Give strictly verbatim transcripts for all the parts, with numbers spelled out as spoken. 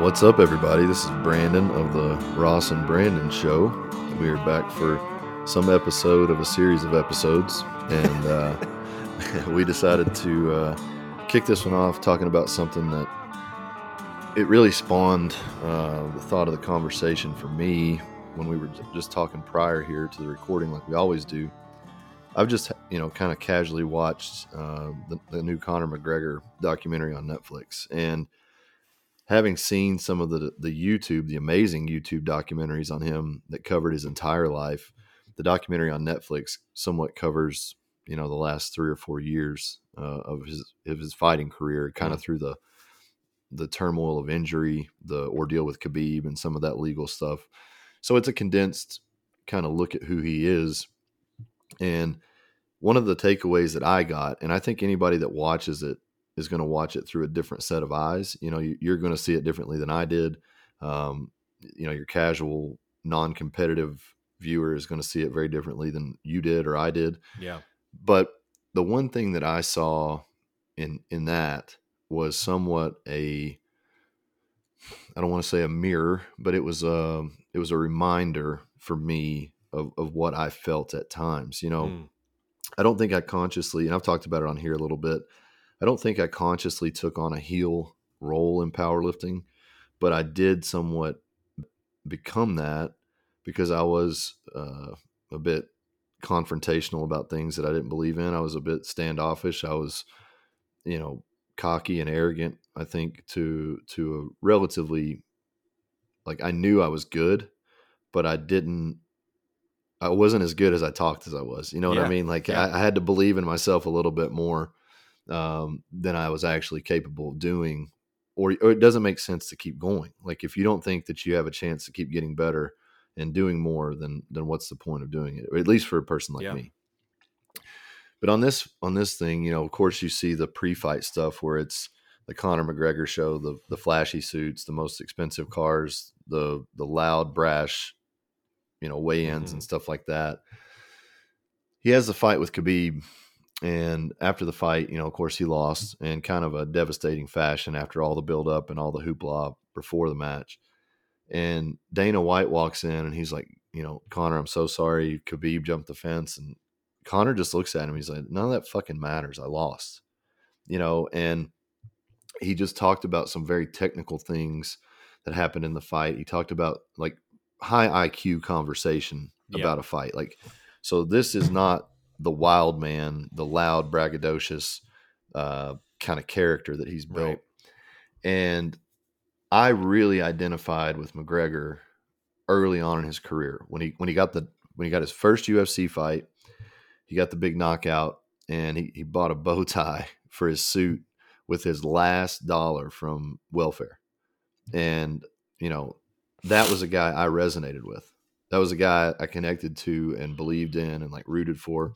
What's up, everybody? This is Brandon of the Ross and Brandon Show. We are back for some episode of a series of episodes, and uh, we decided to uh, kick this one off talking about something that it really spawned uh, the thought of the conversation for me when we were just talking prior here to the recording, like we always do. I've just, you know, kind of casually watched uh, the, the new Conor McGregor documentary on Netflix, and having seen some of the the YouTube, the amazing YouTube documentaries on him that covered his entire life, the documentary on Netflix somewhat covers, you know, the last three or four years uh, of his of his fighting career, kind of through the the turmoil of injury, the ordeal with Khabib, and some of that legal stuff. So it's a condensed kind of look at who he is. And one of the takeaways that I got, and I think anybody that watches it is going to watch it through a different set of eyes. You know, you're going to see it differently than I did. Um, you know, your casual, non-competitive viewer is going to see it very differently than you did or I did. Yeah. But the one thing that I saw in in that was somewhat a, I don't want to say a mirror, but it was a, it was a reminder for me of, of what I felt at times. You know, mm. I don't think I consciously, and I've talked about it on here a little bit, I don't think I consciously took on a heel role in powerlifting, but I did somewhat become that because I was uh, a bit confrontational about things that I didn't believe in. I was a bit standoffish. I was, you know, cocky and arrogant, I think, to to a relatively, like, I knew I was good, but I didn't, I wasn't as good as I talked as I was. You know yeah, what I mean? Like, yeah. I, I had to believe in myself a little bit more um, than I was actually capable of doing, or, or it doesn't make sense to keep going. Like, if you don't think that you have a chance to keep getting better and doing more, then, then what's the point of doing it? Or at least for a person like yeah. me. But on this, on this thing, you know, of course you see the pre-fight stuff where it's the Conor McGregor show, the, the flashy suits, the most expensive cars, the, the loud, brash, you know, weigh-ins mm-hmm. and stuff like that. He has the fight with Khabib, and after the fight, you know, of course he lost in kind of a devastating fashion after all the buildup and all the hoopla before the match. And Dana White walks in and he's like, you know, Conor, I'm so sorry. Khabib jumped the fence. And Conor just looks at him. He's like, none of that fucking matters. I lost, you know, and he just talked about some very technical things that happened in the fight. He talked about like high I Q conversation yeah. about a fight. Like, so this is not the wild man, the loud, braggadocious uh, kind of character that he's built. Right. And I really identified with McGregor early on in his career. When he when he got the when he got his first U F C fight, he got the big knockout, and he, he bought a bow tie for his suit with his last dollar from welfare. And, you know, that was a guy I resonated with. That was a guy I connected to and believed in and like rooted for.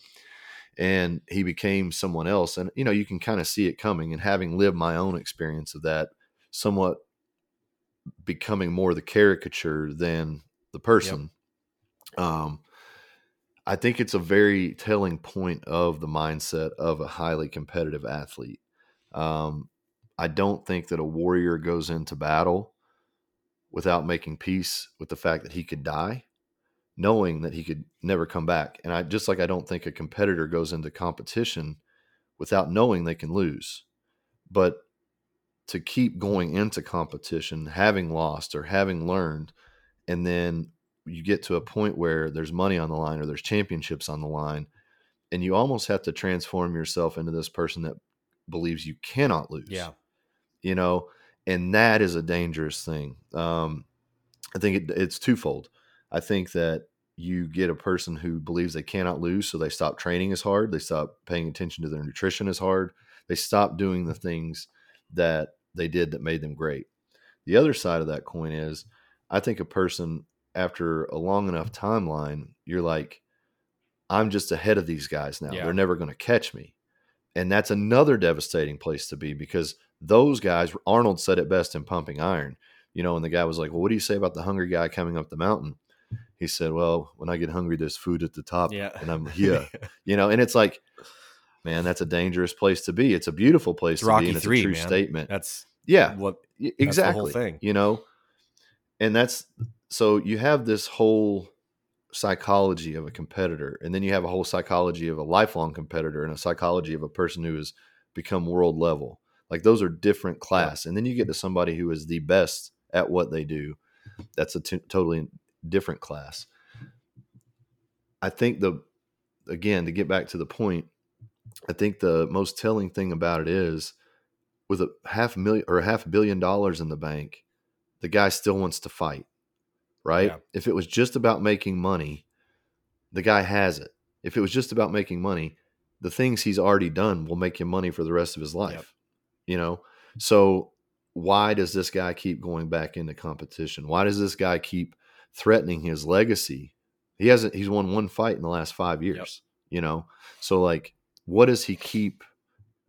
And he became someone else. And, you know, you can kind of see it coming, and having lived my own experience of that, somewhat becoming more the caricature than the person. Yep. Um, I think it's a very telling point of the mindset of a highly competitive athlete. Um, I don't think that a warrior goes into battle without making peace with the fact that he could die, knowing that he could never come back. And I just like, I don't think a competitor goes into competition without knowing they can lose, but to keep going into competition, having lost or having learned. And then you get to a point where there's money on the line or there's championships on the line, and you almost have to transform yourself into this person that believes you cannot lose. Yeah. You know, and that is a dangerous thing. Um, I think it, it's twofold. I think that you get a person who believes they cannot lose, so they stop training as hard. They stop paying attention to their nutrition as hard. They stop doing the things that they did that made them great. The other side of that coin is, I think a person, after a long enough timeline, you're like, I'm just ahead of these guys now. Yeah. They're never going to catch me. And that's another devastating place to be, because those guys, Arnold said it best in Pumping Iron. You know, and the guy was like, well, what do you say about the hungry guy coming up the mountain? He said, well, when I get hungry, there's food at the top yeah. and I'm here, you know? And it's like, man, that's a dangerous place to be. It's a beautiful place it's to Rocky be. And it's three, a true man. Statement. That's yeah. What, Exactly. That's the whole thing. You know, and that's, so you have this whole psychology of a competitor, and then you have a whole psychology of a lifelong competitor, and a psychology of a person who has become world level. Like, those are different class. Yeah. And then you get to somebody who is the best at what they do. That's a t- totally different class. I think the, again, to get back to the point, I think the most telling thing about it is, with a half million or a half billion dollars in the bank, the guy still wants to fight, right? Yeah. If it was just about making money, the guy has it. If it was just about making money, the things he's already done will make him money for the rest of his life, yep. you know? So why does this guy keep going back into competition? Why does this guy keep threatening his legacy? He hasn't, he's won one fight in the last five years, yep. you know? So, like, what does he keep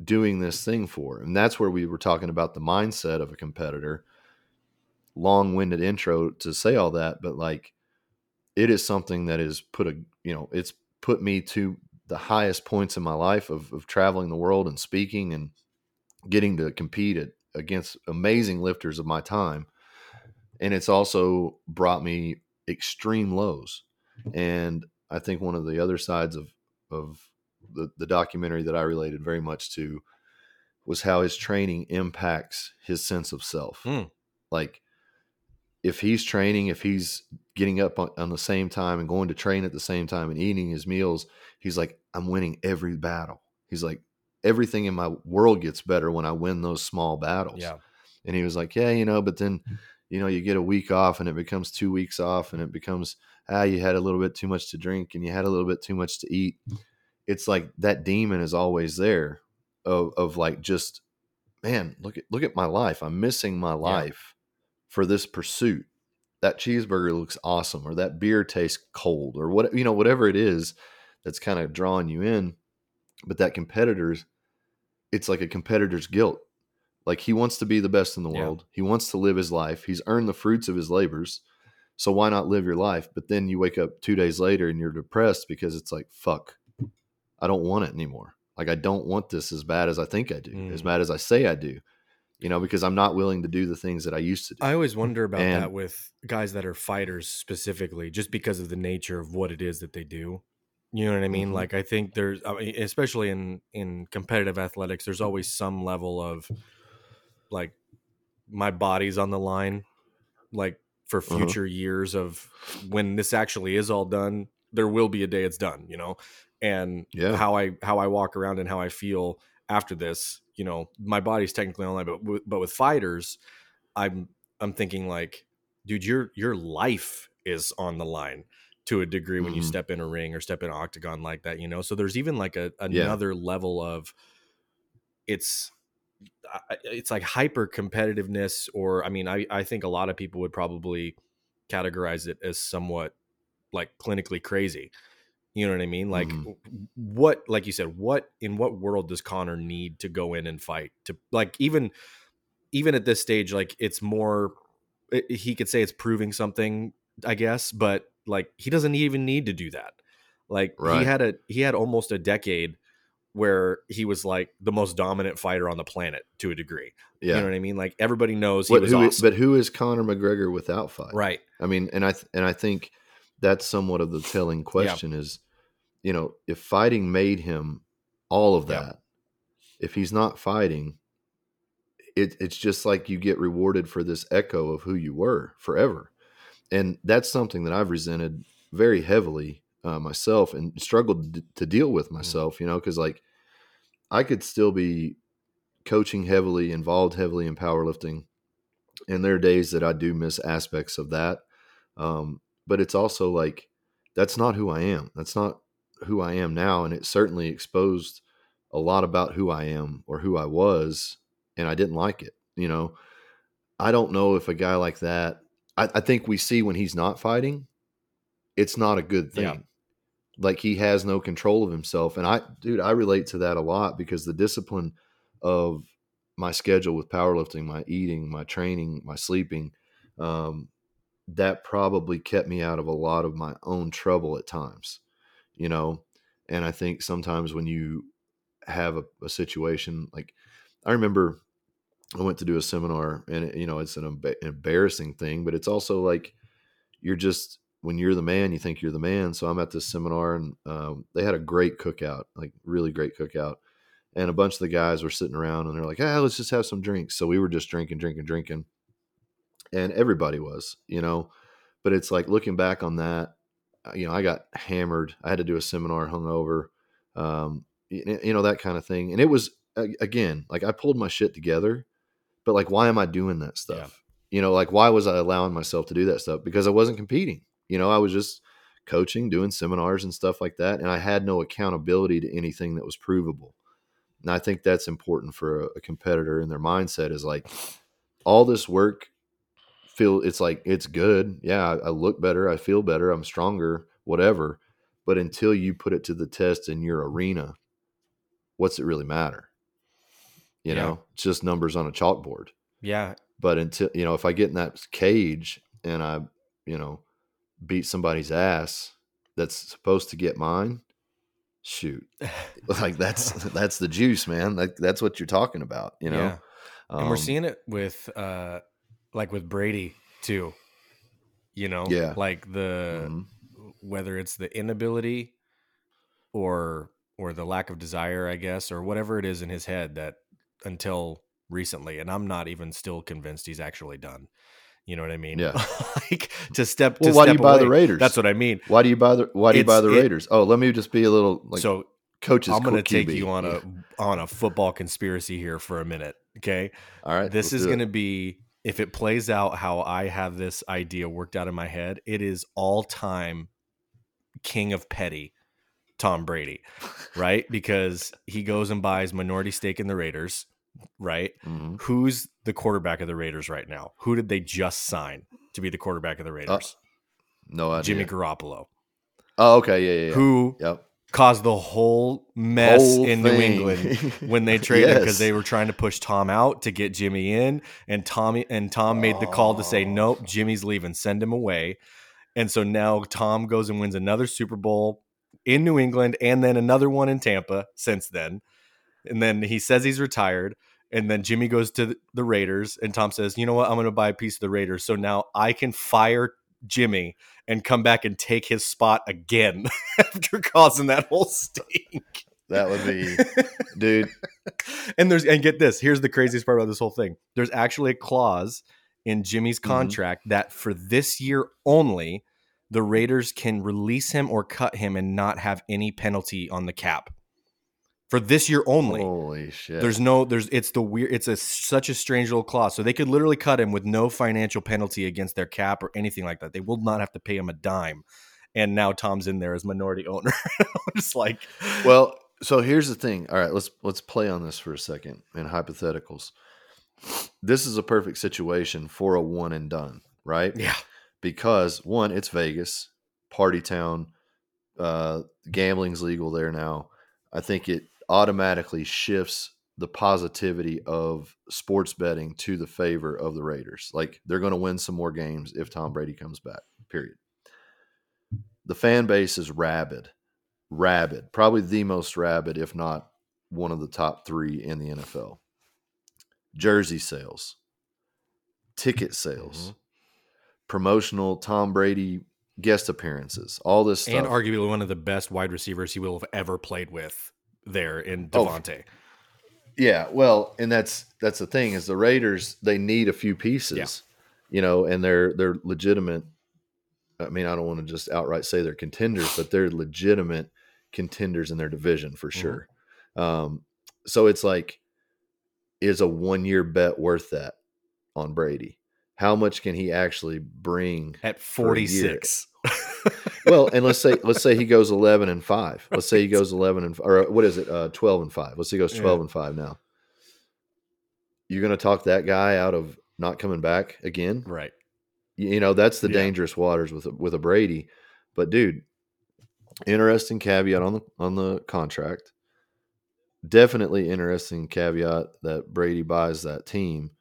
doing this thing for? And that's where we were talking about the mindset of a competitor. Long-winded intro to say all that, but, like, it is something that is put a, you know, it's put me to the highest points in my life of, of traveling the world and speaking and getting to compete at, against amazing lifters of my time. And it's also brought me extreme lows. And I think one of the other sides of, of the, the documentary that I related very much to was how his training impacts his sense of self. Mm. Like, if he's training, if he's getting up on, on the same time and going to train at the same time and eating his meals, he's like, I'm winning every battle. He's like, everything in my world gets better when I win those small battles. Yeah. And he was like, yeah, you know, but then, you know, you get a week off and it becomes two weeks off and it becomes, ah, you had a little bit too much to drink and you had a little bit too much to eat. It's like that demon is always there of, of like, just, man, look at, look at my life. I'm missing my life. Yeah. For this pursuit, that cheeseburger looks awesome, or that beer tastes cold, or what, you know, whatever it is that's kind of drawing you in. But that competitor's, it's like a competitor's guilt. Like, he wants to be the best in the world. Yeah. He wants to live his life. He's earned the fruits of his labors. So why not live your life? But then you wake up two days later and you're depressed because it's like, fuck, I don't want it anymore. Like, I don't want this as bad as I think I do, mm. as bad as I say I do. You know, because I'm not willing to do the things that I used to do. I always wonder about and, that with guys that are fighters specifically, just because of the nature of what it is that they do. You know what I mean? Mm-hmm. Like, I think there's, especially in, in competitive athletics, there's always some level of, like, my body's on the line, like, for future uh-huh. years of when this actually is all done, there will be a day it's done, you know, and yeah. how I, how I walk around and how I feel after this, you know, my body's technically online, but w- but with fighters, I'm I'm thinking like, dude, your your life is on the line to a degree when mm-hmm. you step in a ring or step in an octagon like that, you know. So there's even like a another yeah. level of it's it's like hyper competitiveness, or I mean, I I think a lot of people would probably categorize it as somewhat like clinically crazy. You know what I mean? Like mm-hmm. what, like you said, what, in what world does Conor need to go in and fight to, like, even, even at this stage, like, it's more, it, he could say it's proving something, I guess, but like, he doesn't even need to do that. Like right. he had a, he had almost a decade where he was like the most dominant fighter on the planet to a degree. Yeah. You know what I mean? Like, everybody knows he what, was who, awesome. But who is Conor McGregor without fight? Right. I mean, and I, th- and I think that's somewhat of the telling question yeah. is, you know, if fighting made him all of that, yeah. if he's not fighting, it, it's just like you get rewarded for this echo of who you were forever. And that's something that I've resented very heavily uh, myself and struggled d- to deal with myself, mm-hmm. you know, because like I could still be coaching heavily, involved heavily in powerlifting. And there are days that I do miss aspects of that. Um, but it's also like, that's not who I am. That's not who I am now. And it certainly exposed a lot about who I am or who I was. And I didn't like it. You know, I don't know if a guy like that, I, I think we see when he's not fighting, it's not a good thing. Yeah. Like he has no control of himself. And I, dude, I relate to that a lot because the discipline of my schedule with powerlifting, my eating, my training, my sleeping, um, that probably kept me out of a lot of my own trouble at times, you know? And I think sometimes when you have a, a situation, like I remember I went to do a seminar, and it, you know, it's an emb- embarrassing thing, but it's also like, you're just, when you're the man, you think you're the man. So I'm at this seminar, and um, they had a great cookout, like really great cookout. And a bunch of the guys were sitting around, and they're like, ah, let's just have some drinks. So we were just drinking, drinking, drinking. And everybody was, you know, but it's like looking back on that, you know, I got hammered. I had to do a seminar hungover, um, you, you know, that kind of thing. And it was, again, like I pulled my shit together, but like, why am I doing that stuff? Yeah. You know, like, why was I allowing myself to do that stuff? Because I wasn't competing. You know, I was just coaching, doing seminars and stuff like that. And I had no accountability to anything that was provable. And I think that's important for a, a competitor, and their mindset is like, all this work, feel it's like, it's good. Yeah. I, I look better. I feel better. I'm stronger, whatever. But until you put it to the test in your arena, what's it really matter? You yeah. know, it's just numbers on a chalkboard. Yeah. But until, you know, if I get in that cage and I, you know, beat somebody's ass that's supposed to get mine, shoot, like that's that's the juice, man. Like that's what you're talking about, you know. Yeah. Um, and we're seeing it with uh like with Brady too, you know. Yeah. Like the mm-hmm. whether it's the inability or or the lack of desire, I guess, or whatever it is in his head that until recently, and I'm not even still convinced he's actually done. You know what I mean? Yeah. Like to step. To well, why step do you away. buy the Raiders? That's what I mean. Why do you buy the? Why do it's, you buy the it, Raiders? Oh, let me just be a little like. So, coaches, I'm going to take Q B. You on a on a football conspiracy here for a minute. Okay. All right. This is going to be, if it plays out how I have this idea worked out in my head, it is all time king of petty, Tom Brady, right? Because he goes and buys minority stake in the Raiders. Right? Mm-hmm. Who's the quarterback of the Raiders right now? Who did they just sign to be the quarterback of the Raiders? Uh, no idea. Jimmy Garoppolo. Oh, okay. Yeah, yeah, yeah. Who yep. caused the whole mess whole in thing. New England when they traded yes. him, because they were trying to push Tom out to get Jimmy in, and Tommy and Tom made the call to say, nope, Jimmy's leaving, send him away. And so now Tom goes and wins another Super Bowl in New England, and then another one in Tampa since then. And then he says he's retired, and then Jimmy goes to the Raiders, and Tom says, you know what? I'm going to buy a piece of the Raiders. So now I can fire Jimmy and come back and take his spot again after causing that whole stink. That would be, dude. And there's, and get this, here's the craziest part about this whole thing. There's actually a clause in Jimmy's contract mm-hmm. that for this year only, the Raiders can release him or cut him and not have any penalty on the cap. For this year only. Holy shit. There's no, there's, it's the weird, it's a such a strange little clause. So they could literally cut him with no financial penalty against their cap or anything like that. They will not have to pay him a dime. And now Tom's in there as minority owner. I'm just like, well, so here's the thing. All right, let's, let's play on this for a second in hypotheticals. This is a perfect situation for a one and done, right? Yeah. Because one, it's Vegas, party town, uh, gambling's legal there now. I think it automatically shifts the positivity of sports betting to the favor of the Raiders. Like they're going to win some more games if Tom Brady comes back, period. The fan base is rabid, rabid, probably the most rabid, if not one of the top three in the N F L. Jersey sales, ticket sales, mm-hmm. promotional Tom Brady guest appearances, all this stuff. And arguably one of the best wide receivers he will have ever played with. There in Devontae. Oh, yeah. Well, and that's, that's the thing is the Raiders, they need a few pieces, yeah. you know, and they're, they're legitimate. I mean, I don't want to just outright say they're contenders, but they're legitimate contenders in their division for sure. Mm-hmm. Um, so it's like, is a one-year bet worth that on Brady? How much can he actually bring at forty-six? Well, and let's say let's say he goes eleven and five. Let's say he goes eleven and or what is it? Uh, twelve and five. Let's say he goes twelve yeah. and five now. You're going to talk that guy out of not coming back again, right? You know that's the yeah. dangerous waters with with a Brady. But dude, interesting caveat on the on the contract. Definitely interesting caveat that Brady buys that team.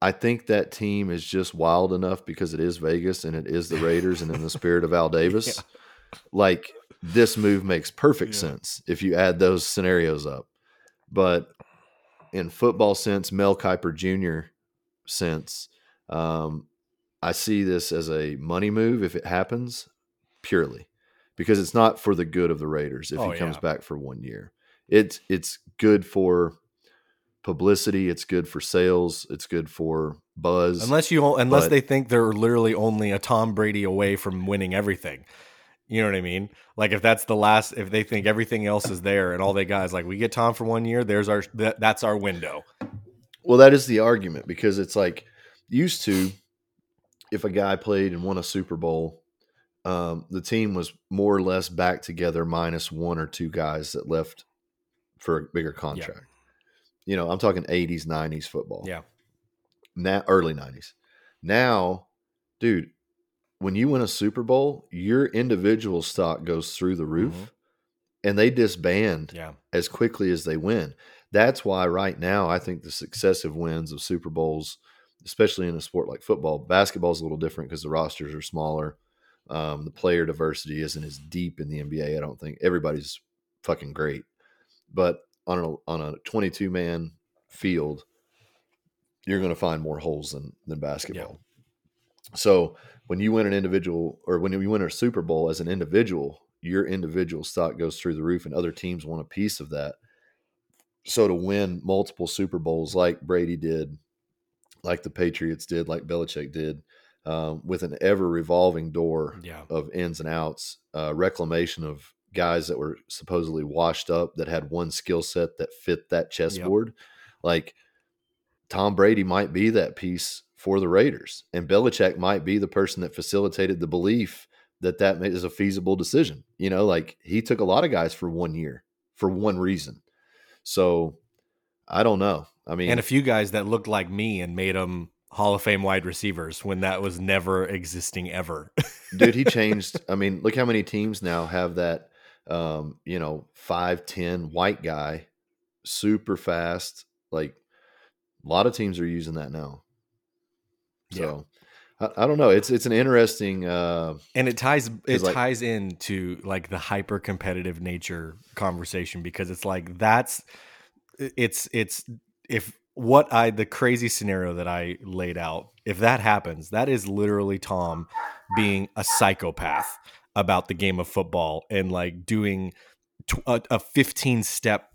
I think that team is just wild enough because it is Vegas and it is the Raiders and in the spirit of Al Davis, yeah. like this move makes perfect yeah. sense if you add those scenarios up. But in football sense, Mel Kiper Junior sense, um, I see this as a money move if it happens purely because it's not for the good of the Raiders if oh, he comes yeah. back for one year. It's it's good for publicity. It's good for sales. It's good for buzz. Unless you unless but, they think they're literally only a Tom Brady away from winning everything. You know what I mean? Like if that's the last, if they think everything else is there and all they got is like, we get Tom for one year, there's our, th- that's our window. Well, that is the argument because it's like used to, if a guy played and won a Super Bowl, um, the team was more or less back together minus one or two guys that left for a bigger contract. Yeah. You know, I'm talking eighties, nineties football. Yeah. Now, early nineties. Now, dude, when you win a Super Bowl, your individual stock goes through the roof mm-hmm. and they disband yeah. as quickly as they win. That's why right now I think the successive wins of Super Bowls, especially in a sport like football, basketball is a little different because the rosters are smaller. Um, the player diversity isn't as deep in the N B A. I don't think everybody's fucking great, but on a, on a twenty-two man field, you're going to find more holes than, than basketball. Yeah. So, when you win an individual or when you win a Super Bowl as an individual, your individual stock goes through the roof and other teams want a piece of that. So to win multiple Super Bowls like Brady did, like the Patriots did, like Belichick did, um, with an ever revolving door yeah. of ins and outs, uh, reclamation of guys that were supposedly washed up that had one skill set that fit that chessboard. Yep. Like Tom Brady might be that piece for the Raiders, and Belichick might be the person that facilitated the belief that that is a feasible decision. You know, like he took a lot of guys for one year for one reason. So I don't know. I mean, and a few guys that looked like me and made them Hall of Fame wide receivers when that was never existing ever. Dude, he changed. I mean, look how many teams now have that, um, you know, five ten white guy, super fast. Like a lot of teams are using that now. So yeah. I, I don't know. It's, it's an interesting, uh, and it ties, it like, ties into like the hyper competitive nature conversation, because it's like, that's it's, it's, if what I, the crazy scenario that I laid out, if that happens, that is literally Tom being a psychopath about the game of football and like doing a, a fifteen step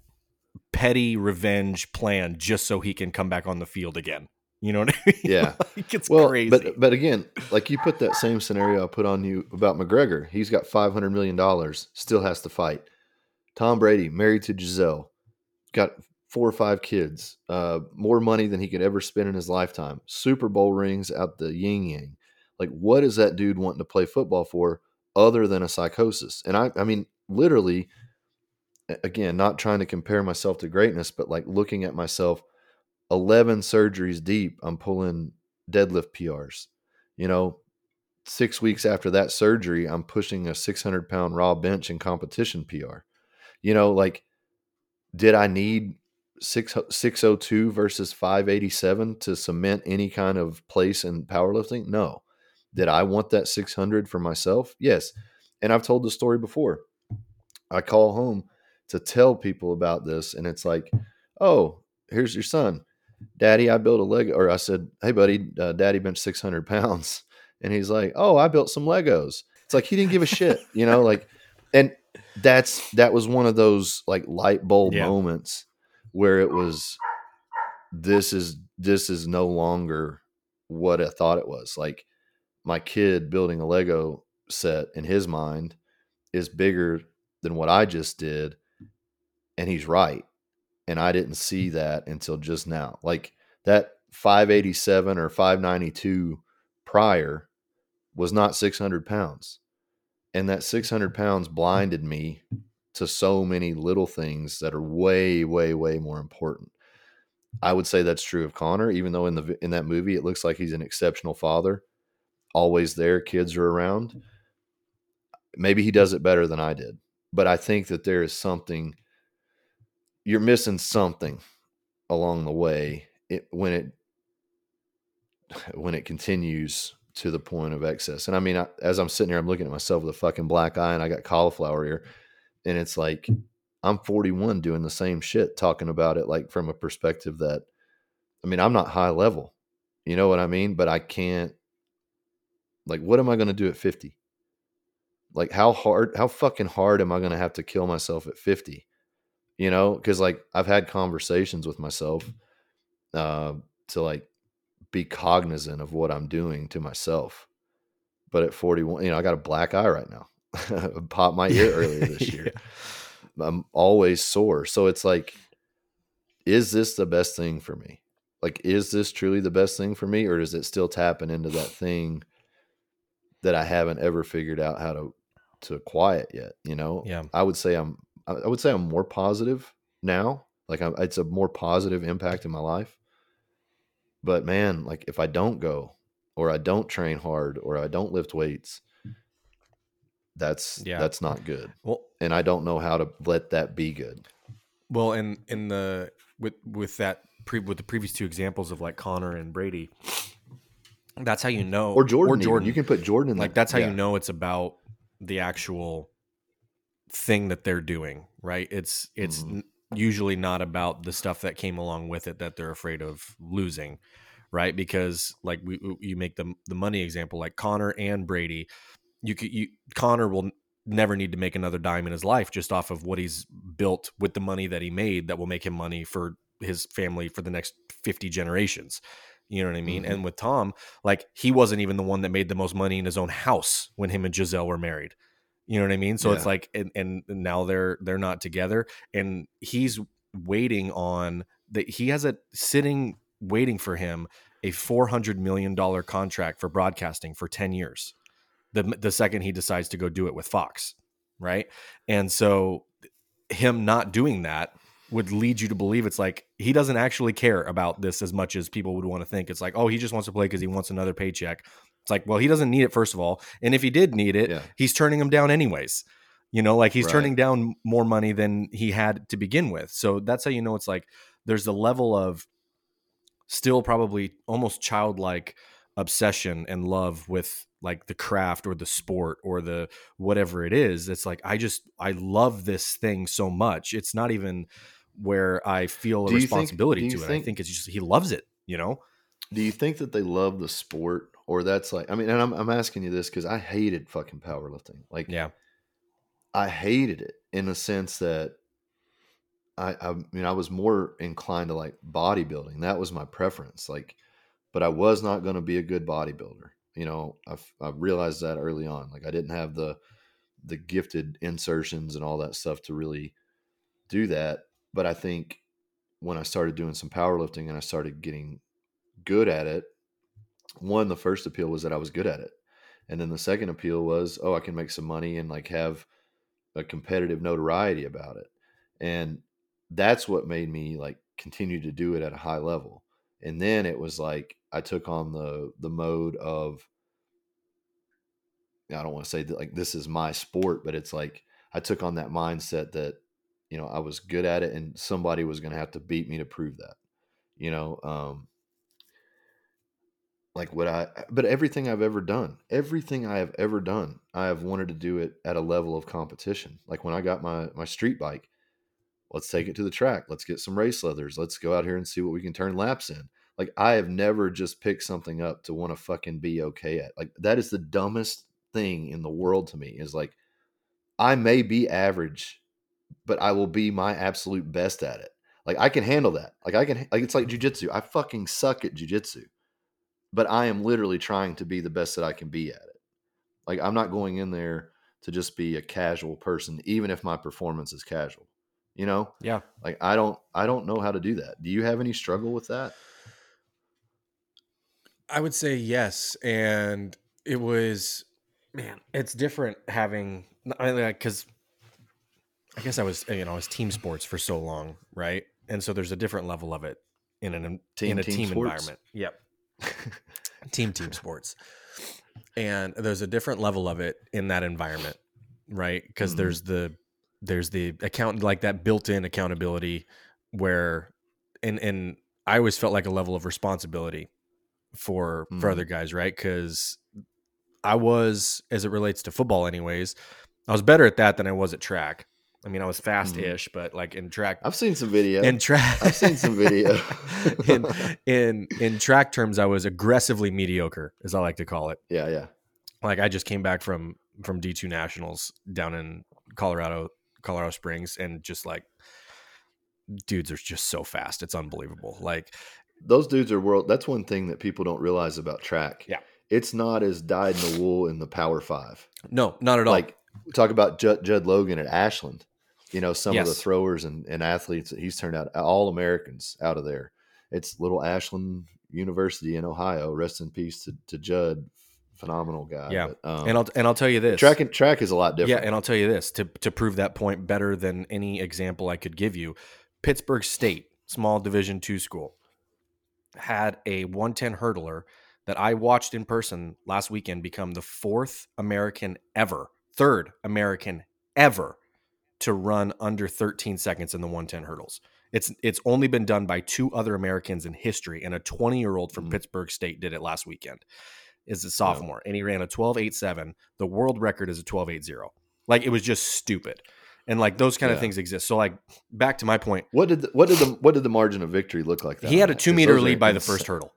petty revenge plan just so he can come back on the field again. You know what I mean? Yeah. Like it's well, crazy. But, but again, like you put that same scenario I put on you about McGregor. He's got five hundred million dollars, still has to fight. Tom Brady, married to Giselle, got four or five kids, uh, more money than he could ever spend in his lifetime. Super Bowl rings out the yin yang. Like, what is that dude wanting to play football for other than a psychosis? And I, I mean, literally, again, not trying to compare myself to greatness, but like looking at myself, eleven surgeries deep, I'm pulling deadlift P Rs. You know, six weeks after that surgery, I'm pushing a six hundred pound raw bench in competition P R. You know, like, did I need six oh two versus five eighty-seven to cement any kind of place in powerlifting? No. Did I want that six hundred for myself? Yes. And I've told the story before. I call home to tell people about this, and it's like, oh, here's your son. Daddy, I built a Lego, or I said, hey, buddy, uh, Daddy benched six hundred pounds. And he's like, oh, I built some Legos. It's like, he didn't give a shit, you know, like, and that's, that was one of those like light bulb yeah. moments where it was, this is, this is no longer what I thought it was. Like my kid building a Lego set in his mind is bigger than what I just did. And he's right. And I didn't see that until just now. Like that five eighty-seven or five ninety-two prior was not six hundred pounds. And that six hundred pounds blinded me to so many little things that are way, way, way more important. I would say that's true of Connor, even though in the in that movie, it looks like he's an exceptional father, always there, kids are around. Maybe he does it better than I did. But I think that there is something... you're missing something along the way it, when it when it continues to the point of excess. And I mean, I, as I'm sitting here, I'm looking at myself with a fucking black eye and I got cauliflower ear. And it's like, I'm forty-one doing the same shit, talking about it, like from a perspective that, I mean, I'm not high level, you know what I mean? But I can't, like, what am I going to do at fifty? Like, how hard, how fucking hard am I going to have to kill myself at fifty? You know? Cause like I've had conversations with myself, uh, to like be cognizant of what I'm doing to myself. But at forty-one, you know, I got a black eye right now. Popped my ear earlier this year. Yeah. I'm always sore. So it's like, is this the best thing for me? Like, is this truly the best thing for me? Or is it still tapping into that thing that I haven't ever figured out how to, to quiet yet? You know, yeah. I would say I'm, I would say I'm more positive now. Like I'm, it's a more positive impact in my life, but man, like if I don't go or I don't train hard or I don't lift weights, that's, yeah. that's not good. Well, and I don't know how to let that be good. Well, and in the, with, with that pre, with the previous two examples of like Connor and Brady, that's how you know, or Jordan, or Jordan. You can put Jordan in like, like that's how yeah. you know, it's about the actual thing that they're doing, right? It's, it's mm-hmm. usually not about the stuff that came along with it that they're afraid of losing. Right. Because like we, you make the, the money example, like Connor and Brady, you could, you Connor will never need to make another dime in his life just off of what he's built with the money that he made that will make him money for his family for the next fifty generations. You know what I mean? Mm-hmm. And with Tom, like he wasn't even the one that made the most money in his own house when him and Giselle were married. You know what I mean? So yeah. it's like, and, and now they're, they're not together and he's waiting on that. He has a sitting, waiting for him, a four hundred million dollars contract for broadcasting for ten years. The, the second he decides to go do it with Fox. Right. And so him not doing that would lead you to believe it's like, he doesn't actually care about this as much as people would want to think. It's like, oh, he just wants to play because he wants another paycheck. It's like, well, he doesn't need it, first of all. And if he did need it, yeah. he's turning them down anyways. You know, like he's right. turning down more money than he had to begin with. So that's how you know it's like there's the level of still probably almost childlike obsession and love with like the craft or the sport or the whatever it is. It's like, I just, I love this thing so much. It's not even where I feel a responsibility to it. I think it's just, he loves it, you know? Do you think that they love the sport? Or that's like, I mean, and I'm I'm asking you this because I hated fucking powerlifting. Like, yeah, I hated it in the sense that I, I mean, I was more inclined to like bodybuilding. That was my preference. Like, but I was not going to be a good bodybuilder. You know, I I realized that early on. Like, I didn't have the the gifted insertions and all that stuff to really do that. But I think when I started doing some powerlifting and I started getting good at it. One, the first appeal was that I was good at it. And then the second appeal was, oh, I can make some money and like have a competitive notoriety about it. And that's what made me like continue to do it at a high level. And then it was like, I took on the, the mode of, I don't want to say that like, this is my sport, but it's like, I took on that mindset that, you know, I was good at it and somebody was going to have to beat me to prove that, you know, um, like what I, but everything I've ever done, everything I have ever done, I have wanted to do it at a level of competition. Like when I got my, my street bike, let's take it to the track. Let's get some race leathers. Let's go out here and see what we can turn laps in. Like I have never just picked something up to want to fucking be okay at. Like that is the dumbest thing in the world to me is like, I may be average, but I will be my absolute best at it. Like I can handle that. Like I can, like, it's like jujitsu. I fucking suck at jujitsu. But I am literally trying to be the best that I can be at it. Like I'm not going in there to just be a casual person, even if my performance is casual, you know? Yeah. Like I don't, I don't know how to do that. Do you have any struggle with that? I would say yes. And it was, man, it's different having, I mean, like, cause I guess I was, you know, I was team sports for so long. Right. And so there's a different level of it in an, team, in a team, team environment. Yep. team team sports, and there's a different level of it in that environment, right? Because mm-hmm. there's the there's the account like that built-in accountability where and and I always felt like a level of responsibility for mm-hmm. for other guys, right? Because I was, as it relates to football anyways, I was better at that than I was at track, I mean, I was fast-ish, mm-hmm. but like in track, I've seen some video. In track, I've seen some video. in in in track terms, I was aggressively mediocre, as I like to call it. Yeah, yeah. Like I just came back from from D two Nationals down in Colorado, Colorado Springs, and just like dudes are just so fast, it's unbelievable. Like those dudes are world. That's one thing that people don't realize about track. Yeah, it's not as dyed in the wool in the Power Five. No, not at all. Like talk about Judd, Judd Logan at Ashland. You know, some yes. of the throwers and, and athletes that he's turned out, all Americans out of there. It's little Ashland University in Ohio. Rest in peace to, to Judd, phenomenal guy. Yeah, but, um, and I'll and I'll tell you this: track and track is a lot different. Yeah, and I'll tell you this to to prove that point better than any example I could give you. Pittsburgh State, small Division two school, had a one ten hurdler that I watched in person last weekend become the fourth American ever, third American ever to run under thirteen seconds in the one ten hurdles. It's it's only been done by two other Americans in history, and a twenty-year-old from mm-hmm. Pittsburgh State did it last weekend. Is a sophomore, yeah. and he ran a twelve eighty-seven. The world record is a twelve eighty. Like it was just stupid. And like those kind yeah. of things exist. So like back to my point, what did the, what did the what did the margin of victory look like? That he had a two meter lead by the first hurdle,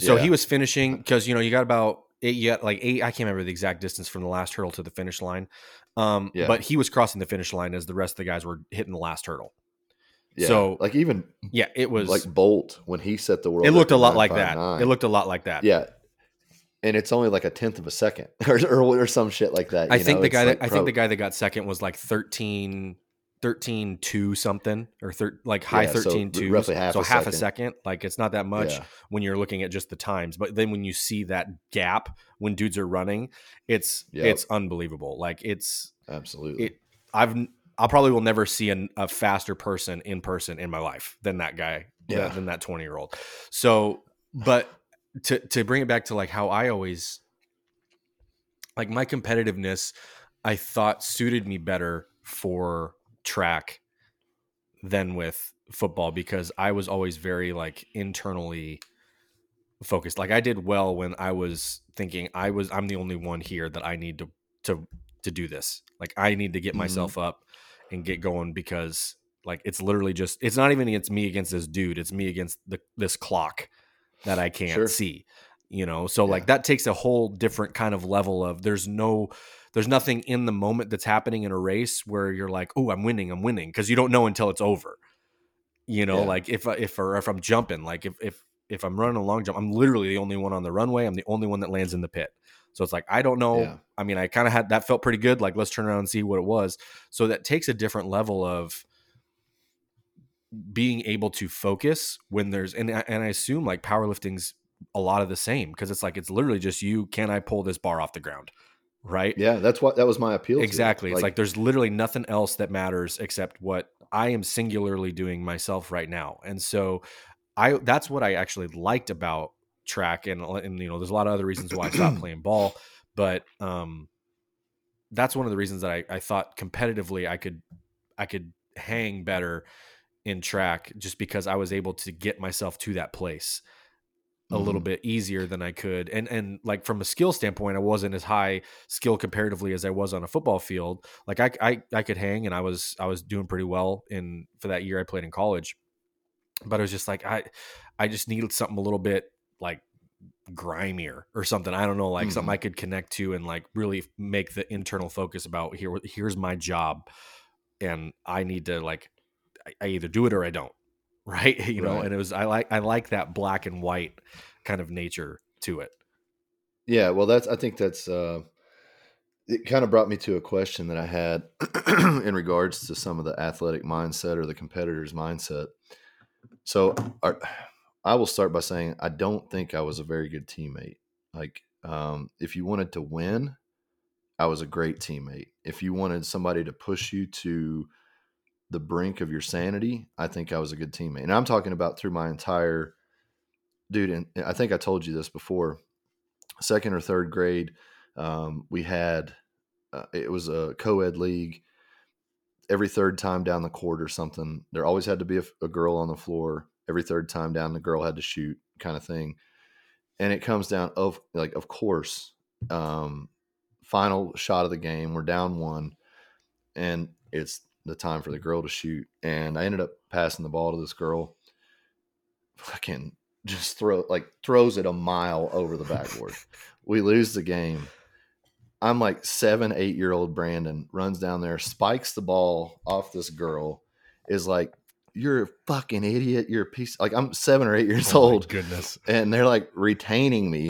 so yeah. he was finishing because you know you got about eight, you got like eight. I can't remember the exact distance from the last hurdle to the finish line, um, yeah. but he was crossing the finish line as the rest of the guys were hitting the last hurdle. Yeah. So like even yeah, it was like Bolt when he set the world. It looked a lot like that. Nine. It looked a lot like that. Yeah. And it's only like a tenth of a second, or or, or some shit like that. You I think know? the it's guy. Like that, I think the guy that got second was like thirteen, thirteen two something, or thir- like high yeah, thirteen so two, roughly half so a half second. a second. Like it's not that much yeah. when you're looking at just the times. But then when you see that gap when dudes are running, it's yep. it's unbelievable. Like it's absolutely. It, I've I probably will never see an, a faster person in person in my life than that guy yeah. than, than that twenty year old. So, but. To to bring it back to like how I always like my competitiveness, I thought suited me better for track than with football because I was always very like internally focused. Like I did well when I was thinking I was I'm the only one here that I need to to to do this. Like I need to get mm-hmm. myself up and get going because like it's literally just it's not even it's me against this dude. It's me against the this clock. That I can't sure. see, you know? So yeah. like that takes a whole different kind of level of there's no, there's nothing in the moment that's happening in a race where you're like, oh, I'm winning, I'm winning. Cause you don't know until it's over, you know, yeah. like if, if, or if I'm jumping, like if, if, if I'm running a long jump, I'm literally the only one on the runway. I'm the only one that lands in the pit. So it's like, I don't know. Yeah. I mean, I kind of had, that felt pretty good. Like let's turn around and see what it was. So that takes a different level of being able to focus when there's, and I, and I assume like powerlifting's a lot of the same because it's like, it's literally just you, can I pull this bar off the ground? Right. Yeah. That's what, that was my appeal. Exactly. To. Like, it's like, there's literally nothing else that matters except what I am singularly doing myself right now. And so I, that's what I actually liked about track. And, and, you know, there's a lot of other reasons why I stopped playing ball, but um, that's one of the reasons that I, I thought competitively I could, I could hang better in track just because I was able to get myself to that place a mm-hmm. little bit easier than I could. And, and like from a skill standpoint, I wasn't as high skill comparatively as I was on a football field. Like I, I, I could hang and I was, I was doing pretty well in for that year I played in college, but it was just like, I, I just needed something a little bit like grimier or something. I don't know, like mm-hmm. something I could connect to and like really make the internal focus about here, here's my job. And I need to like, I either do it or I don't. Right. You know, right. and it was, I like, I like that black and white kind of nature to it. Yeah. Well, that's, I think that's, uh, it kind of brought me to a question that I had in regards to some of the athletic mindset or the competitor's mindset. So our, I will start by saying, I don't think I was a very good teammate. Like, um, if you wanted to win, I was a great teammate. If you wanted somebody to push you to the brink of your sanity, I think I was a good teammate. And I'm talking about through my entire dude. And I think I told you this before, second or third grade. Um, we had, uh, it was a co-ed league every third time down the court or something. There always had to be a, a girl on the floor. Every third time down, the girl had to shoot kind of thing. And it comes down of like, of course, um, final shot of the game. We're down one. And it's the time for the girl to shoot. And I ended up passing the ball to this girl. Fucking just throw like throws it a mile over the backboard. We lose the game. I'm like seven, eight year old Brandon runs down there, spikes the ball off this girl, is like, "You're a fucking idiot. You're a piece." Like, I'm seven or eight years oh old. Goodness. And they're like retaining me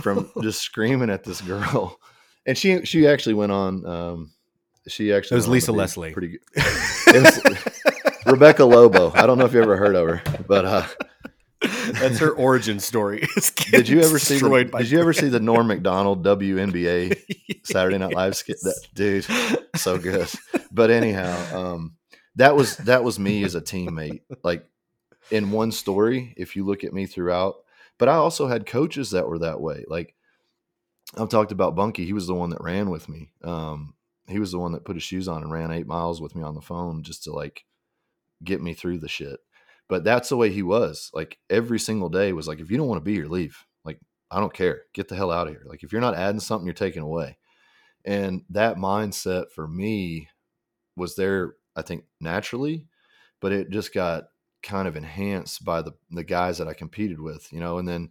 from just screaming at this girl. And she, she actually went on. Um, she actually, it was Lisa Leslie. Pretty good. It was Rebecca Lobo. I don't know if you ever heard of her, but, uh, that's her origin story. Did you ever see? The, did you ever see the Norm Macdonald W N B A Saturday Night Live skit? That, dude, so good. But anyhow, um, that was that was me as a teammate. Like in one story, if you look at me throughout. But I also had coaches that were that way. Like I've talked about Bunky. He was the one that ran with me. Um, he was the one that put his shoes on and ran eight miles with me on the phone just to like get me through the shit. But that's the way he was. Like every single day was like, if you don't want to be here, leave. Like, I don't care. Get the hell out of here. Like if you're not adding something, you're taking away. And that mindset for me was there, I think, naturally, but it just got kind of enhanced by the, the guys that I competed with, you know, and then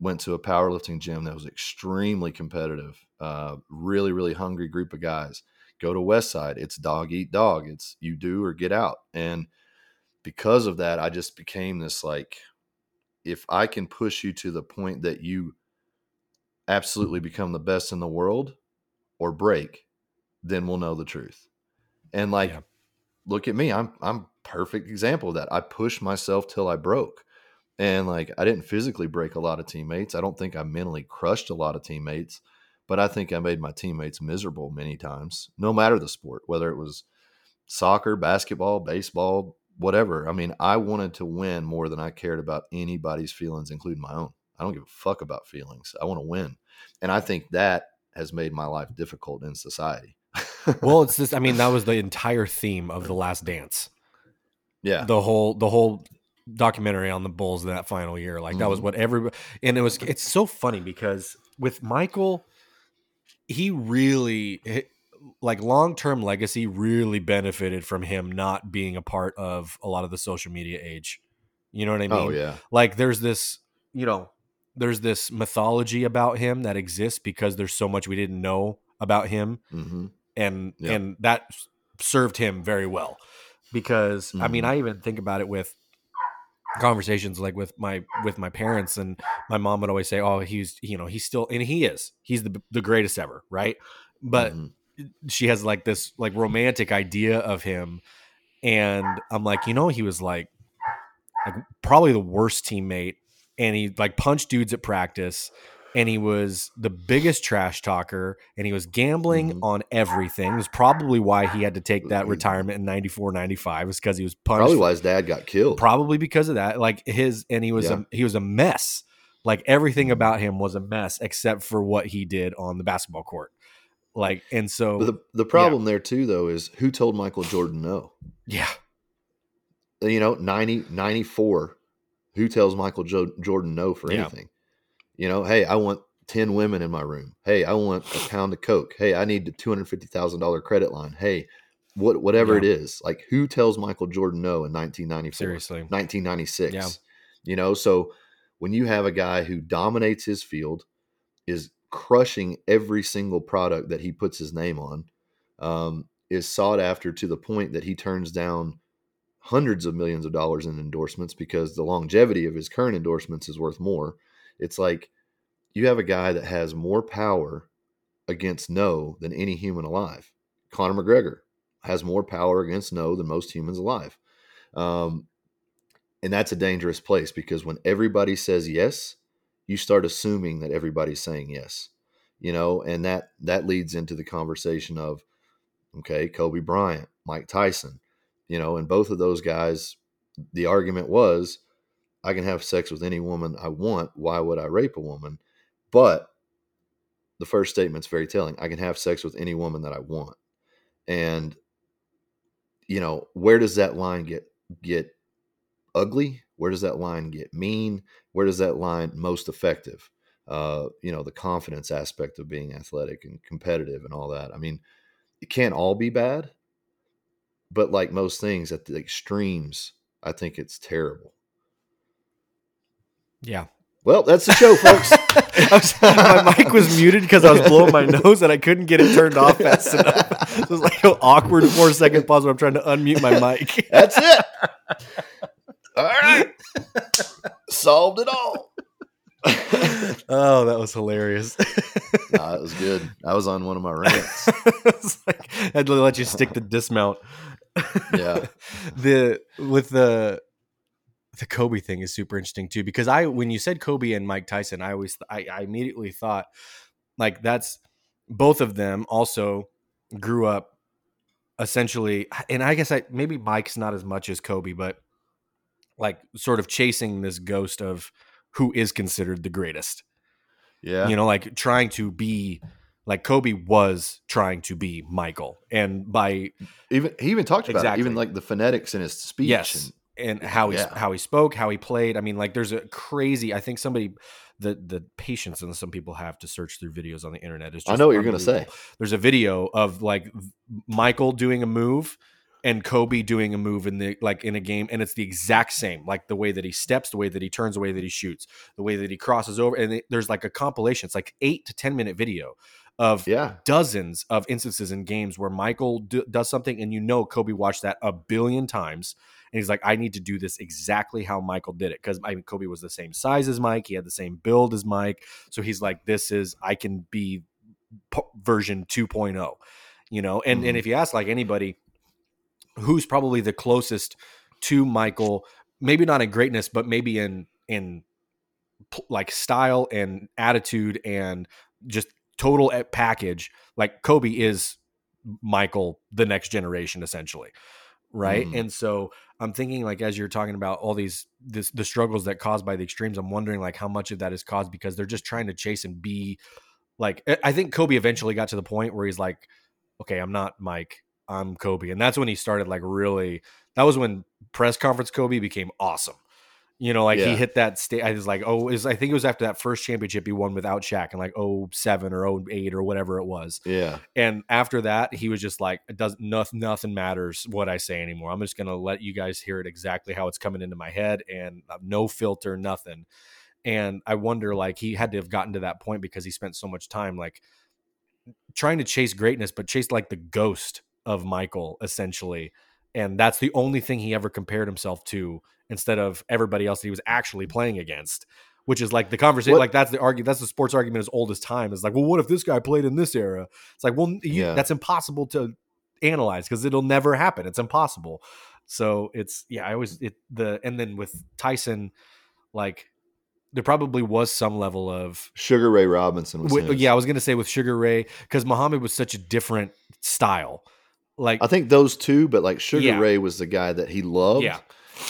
went to a powerlifting gym that was extremely competitive, uh, really, really hungry group of guys. Go to Westside. It's dog eat dog. It's you do or get out. And because of that, I just became this, like, if I can push you to the point that you absolutely become the best in the world or break, then we'll know the truth. And like, yeah. Look at me, I'm, I'm perfect example of that. I pushed myself till I broke, and like, I didn't physically break a lot of teammates. I don't think I mentally crushed a lot of teammates, but I think I made my teammates miserable many times, no matter the sport, whether it was soccer, basketball, baseball, whatever. I mean, I wanted to win more than I cared about anybody's feelings, including my own. I don't give a fuck about feelings. I want to win. And I think that has made my life difficult in society. Well, it's just, I mean, that was the entire theme of The Last Dance. Yeah. The whole, the whole documentary on the Bulls that final year. Like that mm-hmm. was what everybody, and it was, it's so funny because with Michael, he really, it, like long-term legacy really benefited from him not being a part of a lot of the social media age. You know what I mean? Oh yeah. Like there's this, you know, there's this mythology about him that exists because there's so much we didn't know about him. Mm-hmm. And, yeah. and that served him very well because mm-hmm. I mean, I even think about it with conversations like with my, with my parents, and my mom would always say, oh, he's, you know, he's still, and he is, he's the the greatest ever. Right. But mm-hmm. she has like this like romantic idea of him. And I'm like, you know, he was like, like probably the worst teammate. And he like punched dudes at practice. And he was the biggest trash talker. And he was gambling mm-hmm. on everything. It was probably why he had to take that retirement in ninety-four, ninety-five was because he was punched. Probably why his dad got killed. Probably because of that. Like his, and he was, yeah. a, he was a mess. Like everything about him was a mess except for what he did on the basketball court. Like, and so but the, the problem yeah. there too, though, is who told Michael Jordan no? Yeah. You know, ninety, ninety-four, who tells Michael jo- Jordan no for yeah. anything? You know, hey, I want ten women in my room. Hey, I want a pound of Coke. Hey, I need the two hundred fifty thousand dollars credit line. Hey, what, whatever yeah. it is, like who tells Michael Jordan no in nineteen ninety-four, seriously, nineteen ninety-six, yeah. you know? So when you have a guy who dominates his field, is crushing every single product that he puts his name on, um, is sought after to the point that he turns down hundreds of millions of dollars in endorsements because the longevity of his current endorsements is worth more. It's like you have a guy that has more power against no than any human alive. Conor McGregor has more power against no than most humans alive. Um, and that's a dangerous place because when everybody says yes, you start assuming that everybody's saying yes, you know, and that, that leads into the conversation of, okay, Kobe Bryant, Mike Tyson, you know, and both of those guys, the argument was, I can have sex with any woman I want. Why would I rape a woman? But the first statement's very telling. I can have sex with any woman that I want. And, you know, where does that line get, get ugly? Where does that line get mean? Where does that line most effective? Uh, you know, the confidence aspect of being athletic and competitive and all that. I mean, it can't all be bad, But like most things, at the extremes, I think it's terrible. Yeah. Well, that's the show, folks. My mic was muted because I was blowing my nose and I couldn't get it turned off fast enough. It was like an awkward four-second pause where I'm trying to unmute my mic. That's it. All right. Solved it all. Oh, that was hilarious. Nah, it was good. I was on one of my rants. Like, I had to let you stick the dismount. Yeah. The with the... The Kobe thing is super interesting too, because I, when you said Kobe and Mike Tyson, I always, I, I immediately thought like that's both of them also grew up essentially. And I guess I, maybe Mike's not as much as Kobe, but like sort of chasing this ghost of who is considered the greatest. Yeah. You know, like trying to be like Kobe was trying to be Michael. And by even, he even talked about exactly. it, even like the phonetics in his speech. Yes. And, And how he yeah. how he spoke, how he played. I mean, like there's a crazy. I think somebody, the the patience that some people have to search through videos on the internet is. Just I know what you're gonna say. There's a video of like Michael doing a move, and Kobe doing a move in the like in a game, and it's the exact same. Like the way that he steps, the way that he turns, the way that he shoots, the way that he crosses over, and it, there's like a compilation. It's like eight to ten minute video of yeah. dozens of instances in games where Michael do, does something, and you know Kobe watched that a billion times. And he's like, I need to do this exactly how Michael did it. Because I mean, Kobe was the same size as Mike. He had the same build as Mike. So he's like, this is, I can be p- version two point oh, you know? And, mm-hmm. and if you ask like anybody who's probably the closest to Michael, maybe not in greatness, but maybe in, in p- like style and attitude and just total package, like Kobe is Michael, the next generation, essentially. Right. Mm. And so I'm thinking like, as you're talking about all these, this, the struggles that caused by the extremes, I'm wondering like how much of that is caused because they're just trying to chase and be like, I think Kobe eventually got to the point where he's like, okay, I'm not Mike, I'm Kobe. And that's when he started like really, that was when press conference Kobe became awesome. You know, like yeah. he hit that state. I was like, oh, is I think it was after that first championship he won without Shaq in like oh seven or oh eight or whatever it was. Yeah. And after that, he was just like, it doesn't nothing, nothing matters what I say anymore. I'm just gonna let you guys hear it exactly how it's coming into my head and no filter, nothing. And I wonder, like, he had to have gotten to that point because he spent so much time like trying to chase greatness, but chase like the ghost of Michael essentially. And that's the only thing he ever compared himself to. Instead of everybody else that he was actually playing against, which is like the conversation, what? Like that's the argument, that's the sports argument as old as time. It's like, well, what if this guy played in this era? It's like, well, you, yeah. that's impossible to analyze because it'll never happen. It's impossible. So it's, yeah, I always, it, the, and then with Tyson, like there probably was some level of Sugar Ray Robinson. Was with, yeah. I was going to say with Sugar Ray, because Muhammad was such a different style. Like I think those two, but like Sugar yeah. Ray was the guy that he loved. Yeah.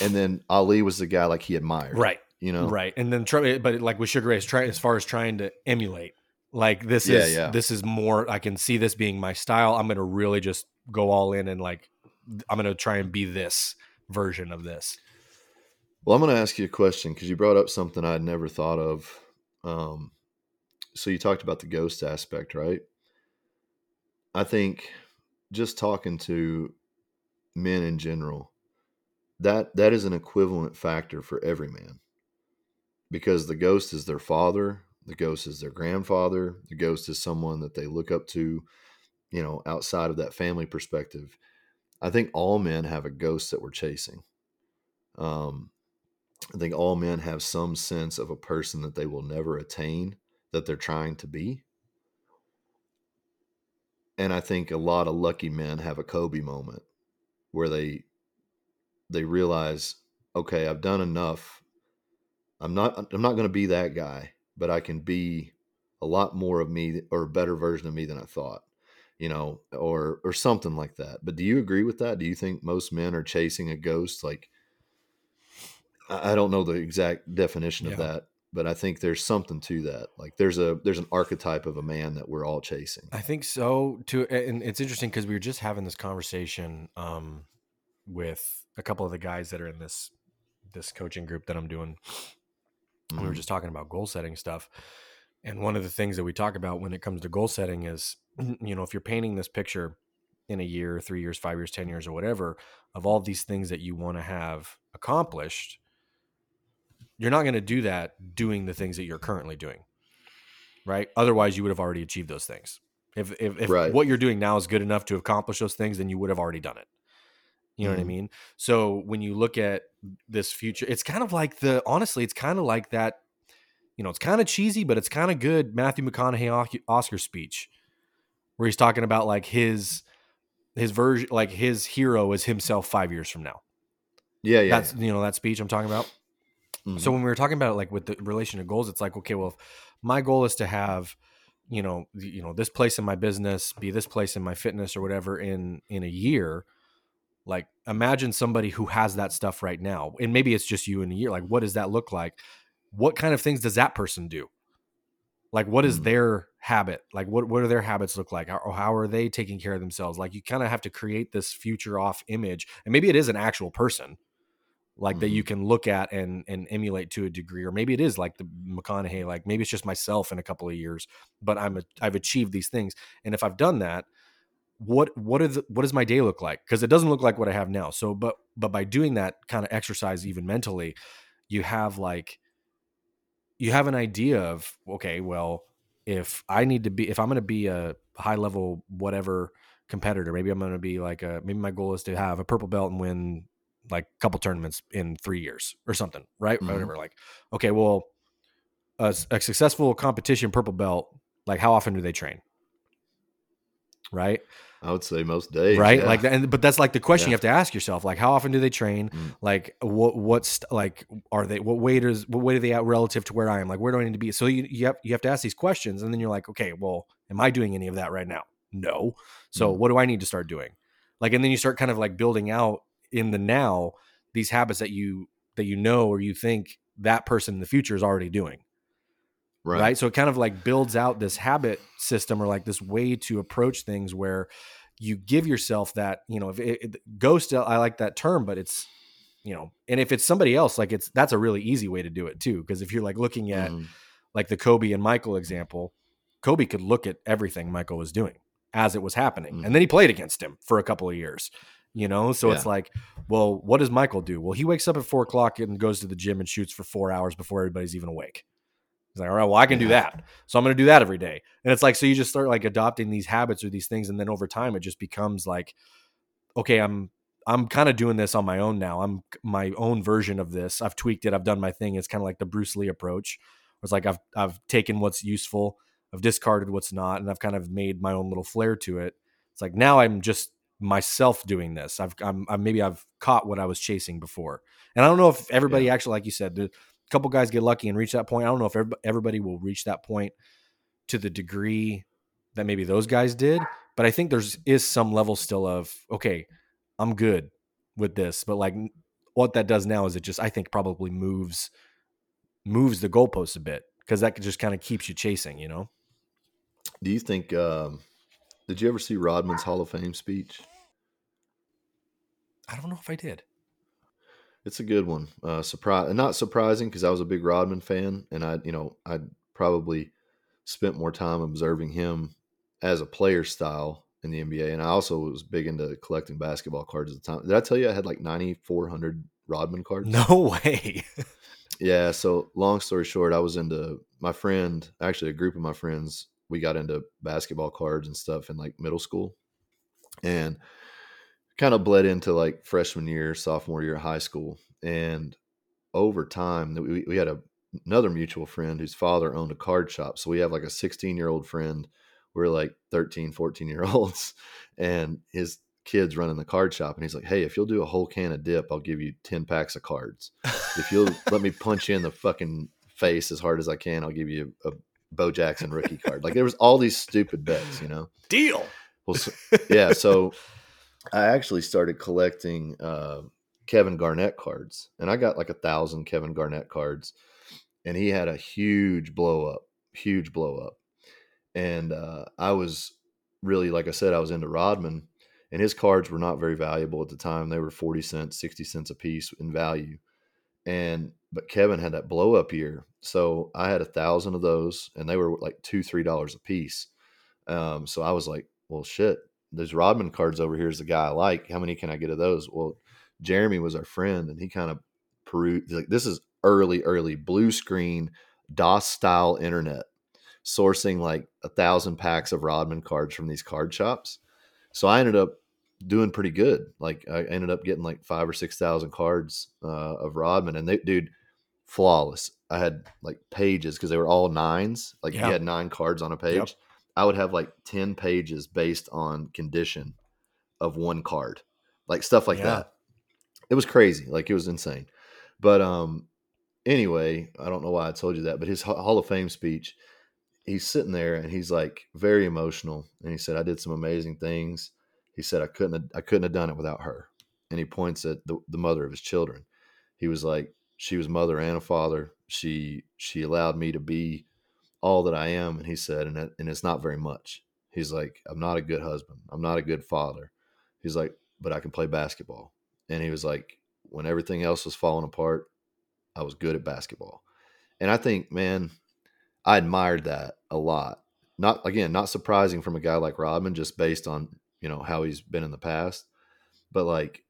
And then Ali was the guy like he admired, right? You know, right? And then, but like with Sugar Ray, as far as trying to emulate, like this yeah, is yeah. this is more. I can see this being my style. I'm gonna really just go all in and like I'm gonna try and be this version of this. Well, I'm gonna ask you a question because you brought up something I had never thought of. Um, so you talked about the ghost aspect, right? I think just talking to men in general. That that is an equivalent factor for every man because the ghost is their father, the ghost is their grandfather, the ghost is someone that they look up to, you know, outside of that family perspective. I think all men have a ghost that we're chasing. Um, I think all men have some sense of a person that they will never attain that they're trying to be. And I think a lot of lucky men have a Kobe moment where they... they realize, okay, I've done enough. I'm not, I'm not going to be that guy, but I can be a lot more of me or a better version of me than I thought, you know, or, or something like that. But do you agree with that? Do you think most men are chasing a ghost? Like, I don't know the exact definition of yeah. that, but I think there's something to that. Like there's a, there's an archetype of a man that we're all chasing. I think so too. And it's interesting because we were just having this conversation, um, with a couple of the guys that are in this, this coaching group that I'm doing. Mm-hmm. We were just talking about goal setting stuff. And one of the things that we talk about when it comes to goal setting is, you know, if you're painting this picture in a year, three years, five years, ten years, or whatever, of all these things that you want to have accomplished, you're not going to do that doing the things that you're currently doing, right? Otherwise, you would have already achieved those things. If if, if right. what you're doing now is good enough to accomplish those things, then you would have already done it. You know mm-hmm. what I mean? So when you look at this future, it's kind of like the, honestly, it's kind of like that, you know, it's kind of cheesy, but it's kind of good Matthew McConaughey Oscar speech where he's talking about like his, his version, like his hero is himself five years from now. Yeah. Yeah. That's, you know, that speech I'm talking about. Mm-hmm. So when we were talking about it, like with the relation to goals, it's like, okay, well, if my goal is to have, you know, you know, this place in my business, be this place in my fitness or whatever in, in a year, like imagine somebody who has that stuff right now. And maybe it's just you in a year. Like, what does that look like? What kind of things does that person do? Like, what is mm-hmm. their habit? Like, what, what do their habits look like? How, how are they taking care of themselves? Like, you kind of have to create this future off image. And maybe it is an actual person like mm-hmm. that you can look at and, and emulate to a degree. Or maybe it is like the McConaughey, like maybe it's just myself in a couple of years, but I'm a, I've achieved these things. And if I've done that, what, what, are the, what does my day look like? Because it doesn't look like what I have now. So, but, but by doing that kind of exercise, even mentally, you have like, you have an idea of, okay, well, if I need to be, if I'm going to be a high level, whatever competitor, maybe I'm going to be like a, maybe my goal is to have a purple belt and win like a couple tournaments in three years or something. Right. Mm-hmm. Whatever. Like, okay, well, a, a successful competition purple belt, like how often do they train? Right. I would say most days. Right. Yeah. Like that. And, but that's like the question yeah. you have to ask yourself, like, how often do they train? Mm. Like what, what's like, are they, what weight is, what weight are they at relative to where I am? Like, where do I need to be? So you, you have, you have to ask these questions and then you're like, okay, well, am I doing any of that right now? No. So mm. what do I need to start doing? Like, and then you start kind of like building out in the now, these habits that you, that you know, or you think that person in the future is already doing. Right. right. So it kind of like builds out this habit system or like this way to approach things where you give yourself that, you know, if it, it ghost, I like that term, but it's, you know, and if it's somebody else, like it's, that's a really easy way to do it too. Cause if you're like looking at mm. like the Kobe and Michael example, Kobe could look at everything Michael was doing as it was happening. Mm. And then he played against him for a couple of years, you know? So yeah. it's like, well, what does Michael do? Well, he wakes up at four o'clock and goes to the gym and shoots for four hours before everybody's even awake. He's like, all right, well, I can do that. So I'm going to do that every day. And it's like, so you just start like adopting these habits or these things. And then over time, it just becomes like, okay, I'm, I'm kind of doing this on my own now. I'm my own version of this. I've tweaked it. I've done my thing. It's kind of like the Bruce Lee approach. It's like, I've, I've taken what's useful. I've discarded what's not. And I've kind of made my own little flair to it. It's like, now I'm just myself doing this. I've, I'm, I'm maybe I've caught what I was chasing before. And I don't know if everybody yeah. actually, like you said, the, couple guys get lucky and reach that point. I don't know if everybody will reach that point to the degree that maybe those guys did, but I think there's is some level still of, okay, I'm good with this, but like what that does now is it just, I think probably moves, moves the goalposts a bit. Cause that just kind of keeps you chasing, you know? Do you think, um, did you ever see Rodman's Hall of Fame speech? I don't know if I did. It's a good one. Uh, surprise, and not surprising because I was a big Rodman fan, and I, you know, I probably spent more time observing him as a player style in the N B A. And I also was big into collecting basketball cards at the time. Did I tell you I had like nine thousand four hundred Rodman cards? No way. Yeah. So long story short, I was into my friend, actually a group of my friends. We got into basketball cards and stuff in like middle school, and kind of bled into like freshman year, sophomore year of high school. And over time, we, we had a, another mutual friend whose father owned a card shop. So we have like a sixteen year old friend. We're like thirteen, fourteen year olds, and his kids running the card shop. And he's like, hey, if you'll do a whole can of dip, I'll give you ten packs of cards. If you'll let me punch you in the fucking face as hard as I can, I'll give you a, a Bo Jackson rookie card. Like there was all these stupid bets, you know? Deal. Well, so, yeah. So I actually started collecting uh, Kevin Garnett cards, and I got like a thousand Kevin Garnett cards, and he had a huge blow up, huge blow up. And uh, I was really, like I said, I was into Rodman, and his cards were not very valuable at the time. They were forty cents, sixty cents a piece in value. And, but Kevin had that blow up year. So I had a thousand of those, and they were like two, three dollars a piece. Um, so I was like, well, shit. those Rodman cards over here is the guy I like. How many can I get of those? Well, Jeremy was our friend, and he kind of perused. Like, this is early, early blue screen DOS style internet, sourcing like a thousand packs of Rodman cards from these card shops. So I ended up doing pretty good. Like, I ended up getting like five or six thousand cards uh, of Rodman, and they, dude, flawless. I had like pages because they were all nines. Like, yeah. You had nine cards on a page. Yep. I would have like ten pages based on condition of one card, like stuff like yeah. that. It was crazy. Like, it was insane. But um, anyway, I don't know why I told you that, but his Hall of Fame speech, he's sitting there and he's like very emotional. And he said, I did some amazing things. He said, I couldn't, have, I couldn't have done it without her. And he points at the, the mother of his children. He was like, she was mother and a father. She, she allowed me to be all that I am. And he said, and, it, and it's not very much. He's like, I'm not a good husband. I'm not a good father. He's like, but I can play basketball. And he was like, when everything else was falling apart, I was good at basketball. And I think, man, I admired that a lot. Not, again, not surprising from a guy like Rodman, just based on, you know, how he's been in the past. But like,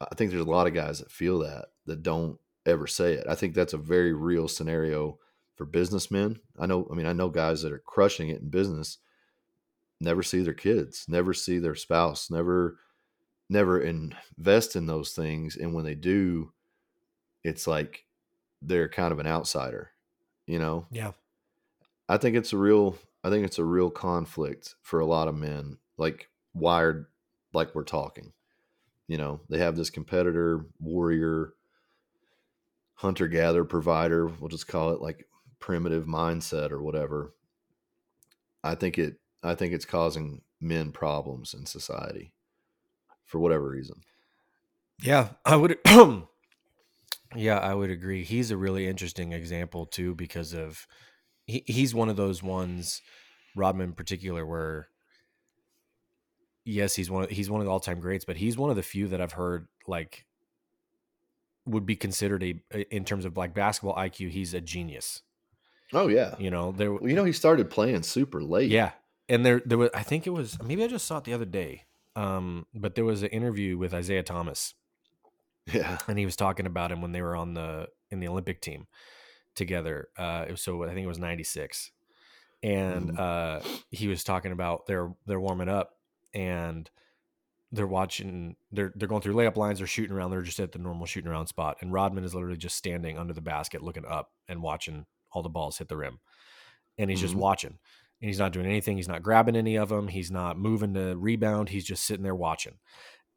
I think there's a lot of guys that feel that, that don't ever say it. I think that's a very real scenario for businessmen. I know, I mean, I know guys that are crushing it in business, never see their kids, never see their spouse, never, never invest in those things. And when they do, it's like they're kind of an outsider, you know? Yeah. I think it's a real, I think it's a real conflict for a lot of men, like wired, like we're talking, you know, they have this competitor, warrior, hunter, gatherer, provider, we'll just call it like primitive mindset or whatever. I think it, I think it's causing men problems in society for whatever reason. Yeah, I would. Yeah, I would agree. He's a really interesting example too, because of he, he's one of those ones, Rodman in particular, where yes, he's one of, he's one of the all time greats, but he's one of the few that I've heard like would be considered a, in terms of like basketball I Q, he's a genius. Oh yeah, you know there. Well, you know, he started playing super late. Yeah, and there there was, I think it was, maybe I just saw it the other day. Um, but there was an interview with Isaiah Thomas. Yeah. And he was talking about him when they were on the, in the Olympic team together. Uh, it was, so I think it was ninety-six, and, mm. uh, he was talking about they're, they're warming up and they're watching, they're, they're going through layup lines, they're shooting around. They're just at the normal shooting around spot. And Rodman is literally just standing under the basket, looking up and watching all the balls hit the rim. And he's mm. just watching. And he's not doing anything. He's not grabbing any of them. He's not moving to rebound. He's just sitting there watching.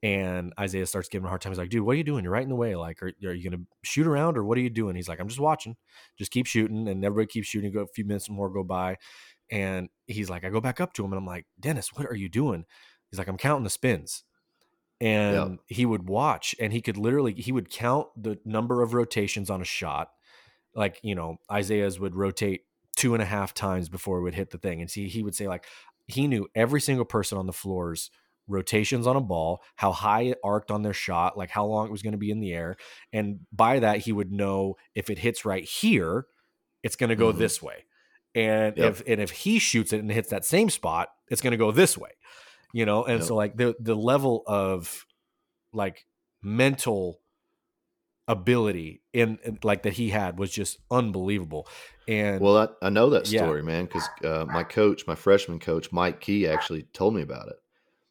And Isaiah starts giving him a hard time. He's like, dude, what are you doing? You're right in the way. Like, are, are you going to shoot around or what are you doing? He's like, I'm just watching. Just keep shooting. And everybody keeps shooting. Go, a few minutes more go by. And he's like, I go back up to him. And I'm like, Dennis, what are you doing? He's like, I'm counting the spins. And yep. he would watch. And he could literally, he would count the number of rotations on a shot. Like, you know, Isaiah's would rotate two and a half times before it would hit the thing. And see, he would say like, he knew every single person on the floor's rotations on a ball, how high it arced on their shot, like how long it was going to be in the air. And by that, he would know if it hits right here, it's going to go mm-hmm. this way. And yep. if, and if he shoots it and hits that same spot, it's going to go this way, you know? And yep. so like the, the level of like mental ability in like that he had was just unbelievable. And well, I, I know that story, yeah. man, because uh, my coach, my freshman coach, Mike Key, actually told me about it.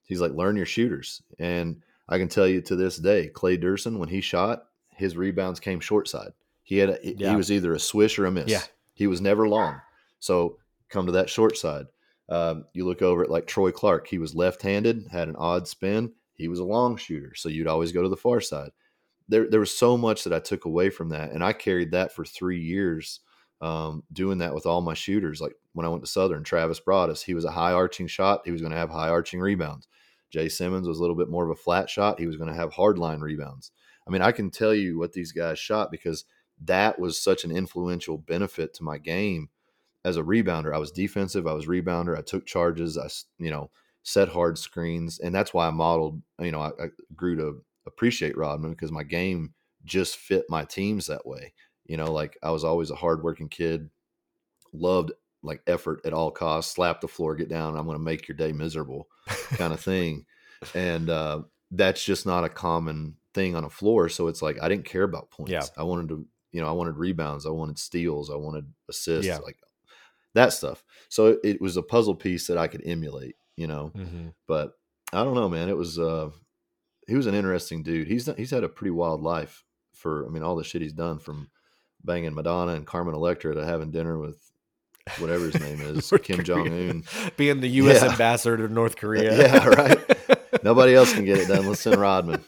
He's like, learn your shooters. And I can tell you to this day, Clay Durson, when he shot, his rebounds came short side. He had a, yeah. he was either a swish or a miss. Yeah. He was never long. So come to that short side. Um, you look over at like Troy Clark. He was left-handed, had an odd spin. He was a long shooter. So you'd always go to the far side. There, there was so much that I took away from that. And I carried that for three years. Um, doing that with all my shooters. Like when I went to Southern, Travis Broadus, he was a high arching shot. He was going to have high arching rebounds. Jay Simmons was a little bit more of a flat shot. He was going to have hard line rebounds. I mean, I can tell you what these guys shot because that was such an influential benefit to my game as a rebounder. I was defensive. I was rebounder. I took charges. I, you know, set hard screens. And that's why I modeled, you know, I, I grew to appreciate Rodman because my game just fit my teams that way. You know, like I was always a hardworking kid, loved like effort at all costs, slap the floor, get down, I'm going to make your day miserable kind of thing. And uh, that's just not a common thing on a floor. So it's like, I didn't care about points. Yeah. I wanted to, you know, I wanted rebounds. I wanted steals. I wanted assists, yeah. like that stuff. So it was a puzzle piece that I could emulate, you know, mm-hmm. but I don't know, man, it was, uh, he was an interesting dude. He's he's had a pretty wild life for, I mean, all the shit he's done, from banging Madonna and Carmen Electra to having dinner with whatever his name is, Kim Jong-un, being the U S yeah. ambassador to North Korea. Yeah, right. Nobody else can get it done. Let's send Rodman.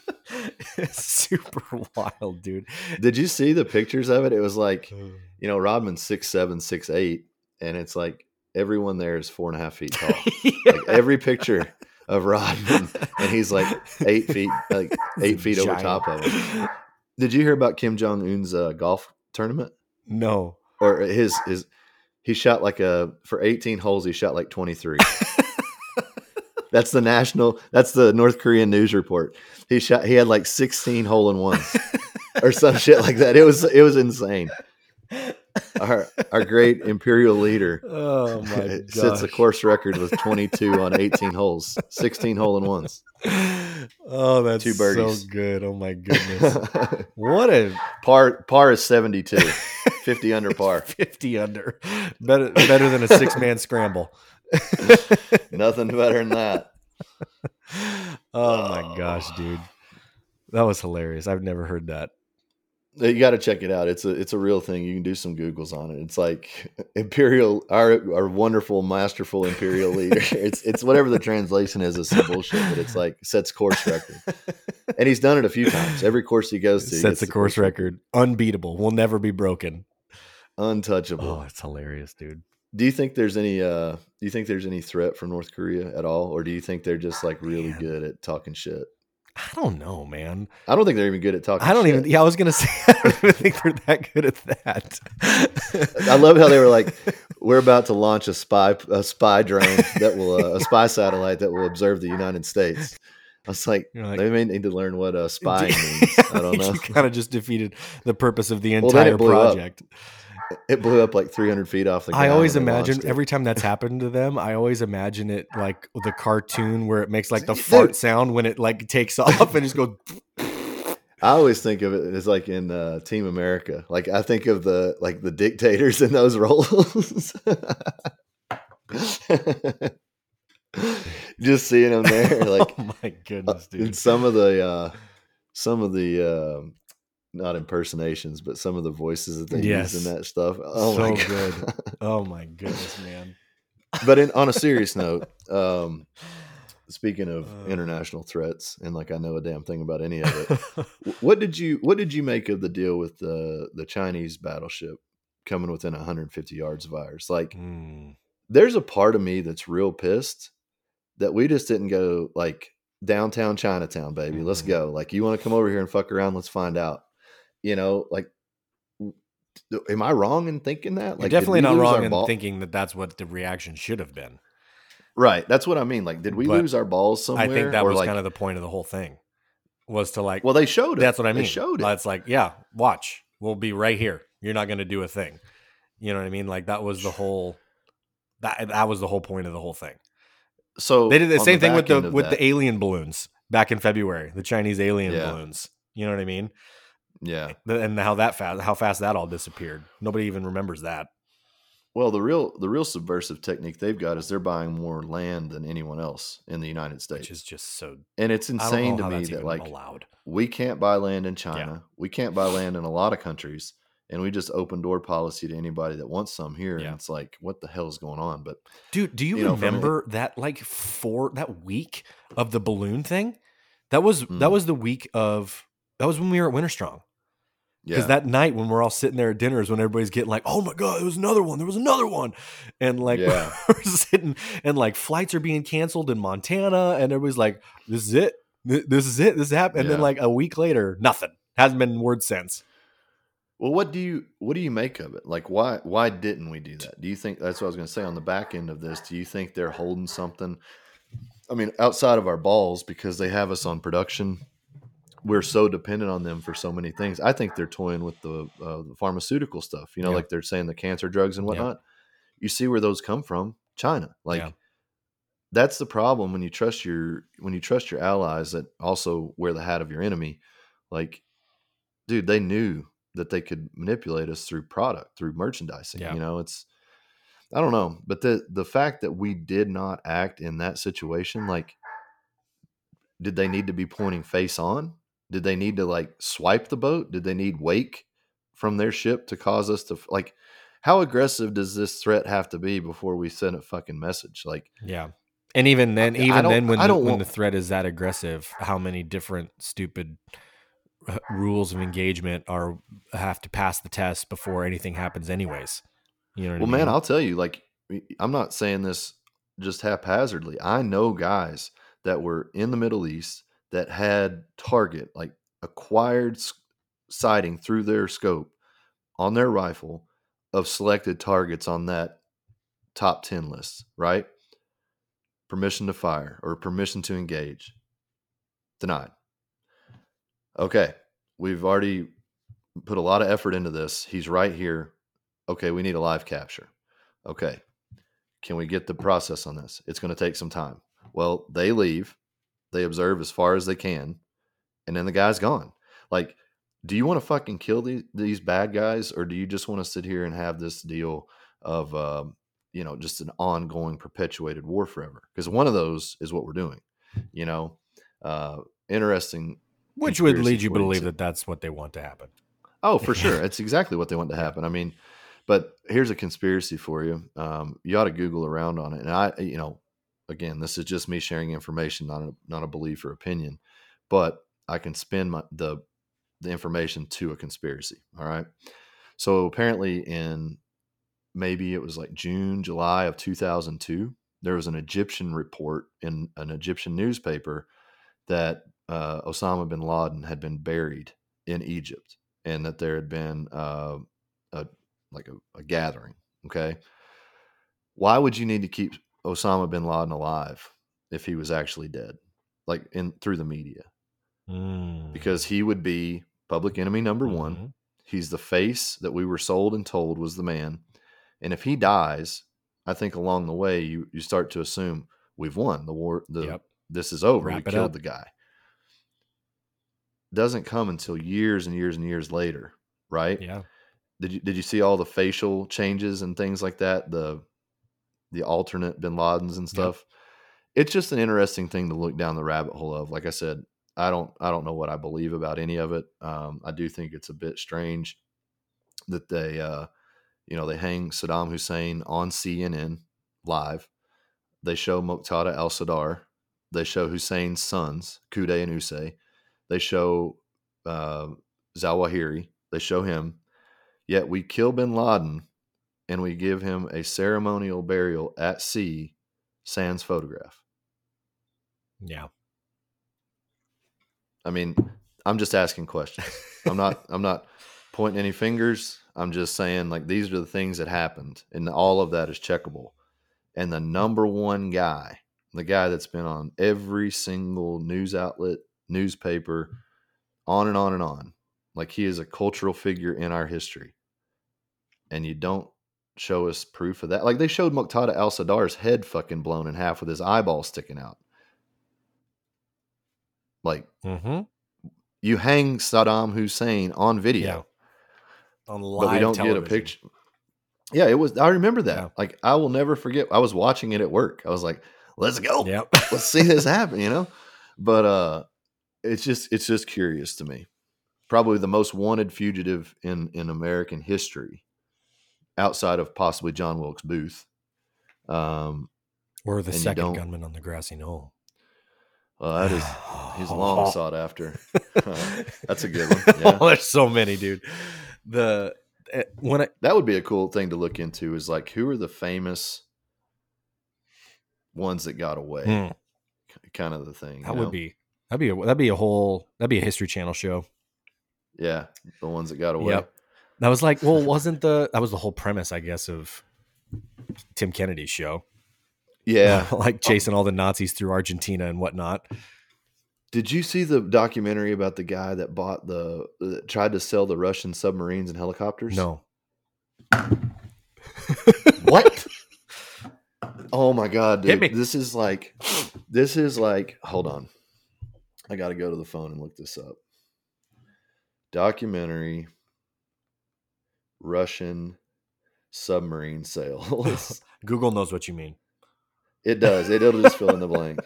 It's super wild, dude. Did you see the pictures of it? It was like, you know, Rodman's six seven, six eight, and it's like everyone there is four and a half feet tall. yeah. Like every picture of Rodman, and he's like eight feet, like eight feet giant. Over top of him. Did you hear about Kim Jong-un's uh, golf tournament? No, or his his. He shot like a, for eighteen holes, he shot like twenty-three. That's the national, that's the North Korean news report. He shot, he had like sixteen hole in ones or some shit like that. It was, it was insane. Our, our great imperial leader oh my sets a course record with twenty-two on eighteen holes, sixteen hole in ones. Oh, that's Two birdies. So good. Oh my goodness. What a par, par is seventy-two. fifty under par. fifty under. Better better than a six-man scramble. Nothing better than that. Oh, oh, my gosh, dude. That was hilarious. I've never heard that. You got to check it out. It's a it's a real thing. You can do some Googles on it. It's like imperial, our our wonderful, masterful imperial leader. It's it's whatever the translation is. It's some bullshit, but it's like sets course record. And he's done it a few times. Every course he goes to, he sets the course, course record. Unbeatable. Will never be broken. Untouchable. Oh, it's hilarious, dude. Do you think there's any? Uh, do you think there's any threat from North Korea at all, or do you think they're just like really man. good at talking shit? I don't know, man. I don't think they're even good at talking. I don't shit. even. Yeah, I was gonna say. I don't even think they're that good at that. I love how they were like, "We're about to launch a spy, a spy drone that will, uh, a spy satellite that will observe the United States." I was like, like they may need to learn what uh, spying means. I don't know. You kind of just defeated the purpose of the entire well, project. Up. It blew up like three hundred feet off the ground. I always imagine every time that's happened to them, I always imagine it like the cartoon where it makes like the Dude. fart sound when it like takes off and just goes. I always think of it as like in uh, Team America. Like I think of the like the dictators in those roles. Just seeing them there, like oh my goodness, dude! And some of the, uh, some of the. Um, not impersonations, but some of the voices that they yes. use in that stuff. Oh so my God. good. Oh my goodness, man. But in, on a serious note, um, speaking of uh, international threats, and like, I know a damn thing about any of it. What did you, what did you make of the deal with the, the Chinese battleship coming within one hundred fifty yards of ours? Like mm. there's a part of me that's real pissed that we just didn't go like downtown Chinatown, baby. Mm-hmm. Let's go. Like, you want to come over here and fuck around? Let's find out. You know, like, am I wrong in thinking that? Like, You're definitely not wrong in ball- thinking that that's what the reaction should have been. Right. That's what I mean. Like, did we but lose our balls somewhere? I think that was like, kind of the point of the whole thing was to like, well, they showed it. That's what I mean. They showed it. It's like, yeah, watch, we'll be right here. You're not going to do a thing. You know what I mean? Like that was the whole, that, that was the whole point of the whole thing. So they did the same the thing with the, with that. the alien balloons back in February, the Chinese alien yeah. balloons. You know what I mean? Yeah. And how that fast, how fast that all disappeared. Nobody even remembers that. Well, the real, the real subversive technique they've got is they're buying more land than anyone else in the United States. Which is just so, and it's insane to me that like allowed. we can't buy land in China. Yeah. We can't buy land in a lot of countries, and we just open door policy to anybody that wants some here. Yeah. And it's like, what the hell is going on? But dude, do you, you know, remember I mean, that like four, that week of the balloon thing? That was, mm. that was the week of, that was when we were at Winter Strong. Because yeah. that night when we're all sitting there at dinner is when everybody's getting like, oh my God, there was another one. There was another one. And like, yeah. we're sitting and like flights are being canceled in Montana. And everybody's like, this is it. This is it. This happened. And yeah. then like a week later, nothing. Hasn't been word since. Well, what do you, what do you make of it? Like, why, why didn't we do that? Do you think, that's what I was going to say on the back end of this. Do you think they're holding something? I mean, outside of our balls, because they have us on production. We're so dependent on them for so many things. I think they're toying with the, uh, the pharmaceutical stuff, you know, yeah. like they're saying the cancer drugs and whatnot. you see where those come from. China. Like yeah. that's the problem when you trust your when you trust your allies that also wear the hat of your enemy. Like, dude, they knew that they could manipulate us through product, through merchandising. Yeah. You know, it's I don't know. But the the fact that we did not act in that situation, like, did they need to be pointing face on? Did they need to like swipe the boat? Did they need wake from their ship to cause us to like, how aggressive does this threat have to be before we send a fucking message? Like, yeah. And even then, I, even I then when, the, when want, the threat is that aggressive, how many different stupid rules of engagement are, have to pass the test before anything happens anyways. You know what well, I mean? Man, I'll tell you, like, I'm not saying this just haphazardly. I know guys that were in the Middle East that had target, like acquired sighting through their scope on their rifle of selected targets on that top ten list, right? Permission to fire or permission to engage. Denied. Okay. We've already put a lot of effort into this. He's right here. Okay. We need a live capture. Okay. Can we get the process on this? It's going to take some time. Well, they leave, they observe as far as they can, and then the guy's gone. Like, do you want to fucking kill these, these bad guys, or do you just want to sit here and have this deal of, um, you know, just an ongoing perpetuated war forever? Because one of those is what we're doing, you know, uh, interesting. Which would lead you to believe that that's what they want to happen. Oh, for sure. It's exactly what they want to happen. I mean, but here's a conspiracy for you. Um, you ought to Google around on it. And I, you know, again, this is just me sharing information, not a, not a belief or opinion, but I can spin my, the, the information to a conspiracy. All right. So apparently in maybe it was like June, July of two thousand two, there was an Egyptian report in an Egyptian newspaper that uh, Osama bin Laden had been buried in Egypt and that there had been uh, a, like a, a gathering. Okay. Why would you need to keep Osama bin Laden alive if he was actually dead, like in through the media? Mm. Because he would be public enemy number one. Mm-hmm. He's the face that we were sold and told was the man. And if he dies, I think along the way you you start to assume we've won the war. The, yep. This is over. Wrap we killed up. The guy. Doesn't come until years and years and years later, right? Yeah. Did you did you see all the facial changes and things like that? The the alternate bin Ladens and stuff. Yep. It's just an interesting thing to look down the rabbit hole of. Like I said, I don't, I don't know what I believe about any of it. Um, I do think it's a bit strange that they, uh, you know, they hang Saddam Hussein on C N N live. They show Muqtada al-Sadr. They show Hussein's sons, Kudai and Usei. They show uh, Zawahiri. They show him. Yet we kill bin Laden and we give him a ceremonial burial at sea, sans photograph. Yeah. I mean, I'm just asking questions. I'm not, I'm not pointing any fingers. I'm just saying, like, these are the things that happened, and all of that is checkable. And the number one guy, the guy that's been on every single news outlet, newspaper, on and on and on. Like, he is a cultural figure in our history. And you don't show us proof of that. Like, they showed Muqtada al-Sadar's head fucking blown in half with his eyeball sticking out. Like, mm-hmm. You hang Saddam Hussein on video, yeah. on live but we don't television. Get a picture. Yeah, it was. I remember that. Yeah. Like, I will never forget. I was watching it at work. I was like, "Let's go. Yep. Let's see this happen." You know, but uh, it's just it's just curious to me. Probably the most wanted fugitive in in American history, outside of possibly John Wilkes Booth, um, or the second gunman on the grassy knoll. Well, that is, he's long sought after. Uh, that's a good one. Yeah. Oh, there's so many, dude. The when I, that would be a cool thing to look into is like, who are the famous ones that got away? Mm. Kind of the thing. That you would know? be that'd be a, that'd be a whole that'd be a History Channel show. Yeah, the ones that got away. Yep. That was like, well, wasn't the that was the whole premise, I guess, of Tim Kennedy's show. Yeah. Like chasing all the Nazis through Argentina and whatnot. Did you see the documentary about the guy that bought the, that tried to sell the Russian submarines and helicopters? No. What? Oh my God, dude. Hit me. This is like, this is like, hold on. I got to go to the phone and look this up. Documentary, Russian submarine sales. Google knows what you mean. It does. It, it'll just fill in the blank.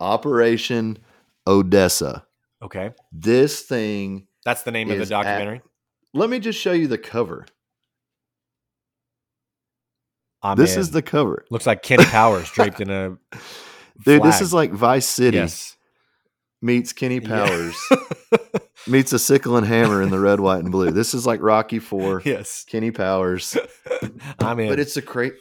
Operation Odessa. Okay. This thing. That's the name of the documentary. At, let me just show you the cover. I'm this in. Is the cover. Looks like Kenny Powers draped in a Dude, flag. This is like Vice City yes. meets Kenny Powers yeah. meets a sickle and hammer in the red, white, and blue. This is like Rocky Four. Yes. Kenny Powers. I'm in. But it's a cra-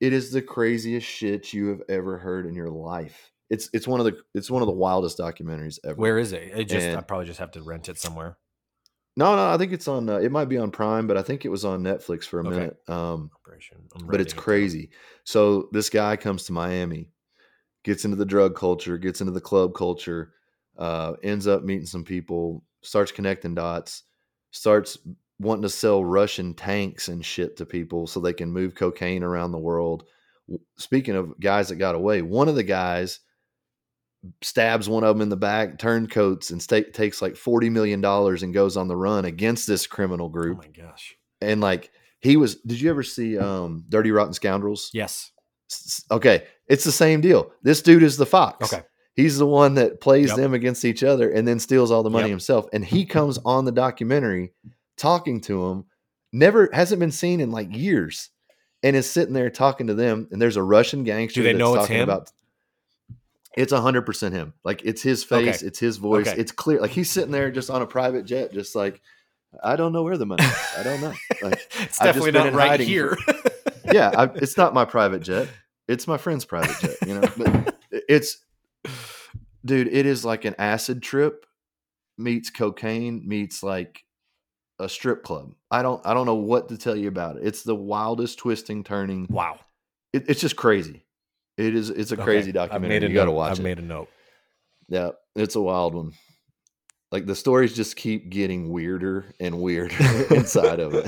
it is the craziest shit you have ever heard in your life. It's it's one of the it's one of the wildest documentaries ever. Where is it? It just and I probably just have to rent it somewhere. No, no, I think it's on. Uh, it might be on Prime, but I think it was on Netflix for a okay. minute. Um, but it's crazy. It so this guy comes to Miami, gets into the drug culture, gets into the club culture, uh, ends up meeting some people, starts connecting dots, starts wanting to sell Russian tanks and shit to people so they can move cocaine around the world. Speaking of guys that got away, one of the guys stabs one of them in the back, turncoats, and st- takes like forty million dollars and goes on the run against this criminal group. Oh my gosh. And like he was, did you ever see um, Dirty Rotten Scoundrels? Yes. S- okay. It's the same deal. This dude is the Fox. Okay. He's the one that plays yep. them against each other and then steals all the money yep. himself. And he comes on the documentary talking to him, never hasn't been seen in like years, and is sitting there talking to them. And there's a Russian gangster. Do they that's know it's talking him? About It's a hundred percent him. Like it's his face, okay. it's his voice, okay. it's clear. Like he's sitting there just on a private jet, just like, I don't know where the money is. I don't know. Like, it's definitely not right here. For, yeah, I, it's not my private jet. It's my friend's private jet. You know, but it's, dude, it is like an acid trip meets cocaine meets like a strip club. I don't, I don't know what to tell you about it. It's the wildest twisting, turning. Wow, it, it's just crazy. It is. It's a crazy okay. documentary. I've made a you got to watch I've it. I've made a note. Yeah, it's a wild one. Like the stories just keep getting weirder and weirder inside of it.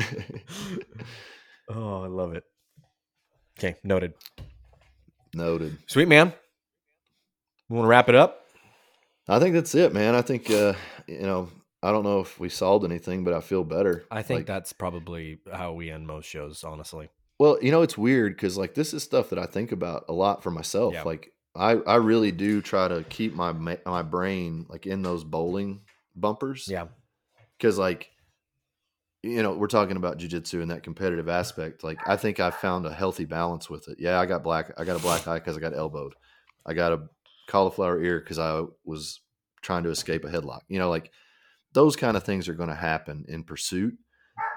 Oh, I love it. Okay, noted. Noted. Sweet, man. We want to wrap it up? I think that's it, man. I think uh, you know. I don't know if we solved anything, but I feel better. I think like, that's probably how we end most shows, honestly. Well, you know, it's weird because like this is stuff that I think about a lot for myself. Yeah. Like I, I really do try to keep my my brain like in those bowling bumpers. Yeah. Because like, you know, we're talking about jiu-jitsu and that competitive aspect. Like I think I found a healthy balance with it. Yeah, I got black. I got a black eye because I got elbowed. I got a cauliflower ear because I was trying to escape a headlock. You know, like those kind of things are going to happen in pursuit,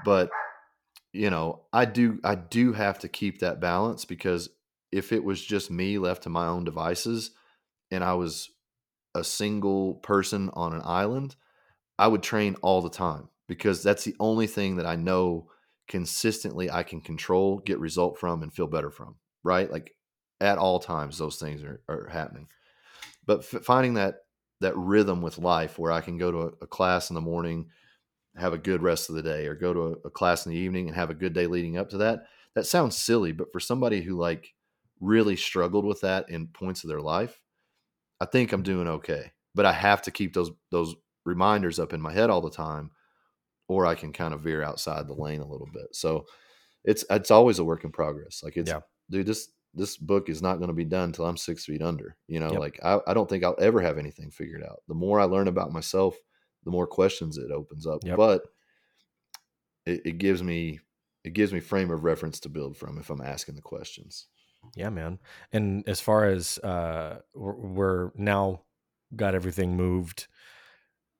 but you know, I do, I do have to keep that balance because if it was just me left to my own devices and I was a single person on an island, I would train all the time because that's the only thing that I know consistently I can control, get result from, and feel better from, right? Like at all times, those things are, are happening, but f- finding that, that rhythm with life where I can go to a, a class in the morning, have a good rest of the day, or go to a, a class in the evening and have a good day leading up to that. That sounds silly, but for somebody who like really struggled with that in points of their life, I think I'm doing okay, but I have to keep those, those reminders up in my head all the time, or I can kind of veer outside the lane a little bit. So it's, it's always a work in progress. Like it's, yeah. dude, this, this book is not going to be done until I'm six feet under, you know, yep. like I, I don't think I'll ever have anything figured out. The more I learn about myself, the more questions it opens up, yep. but it, it gives me, it gives me frame of reference to build from if I'm asking the questions. Yeah, man. And as far as, uh, we're, we're now got everything moved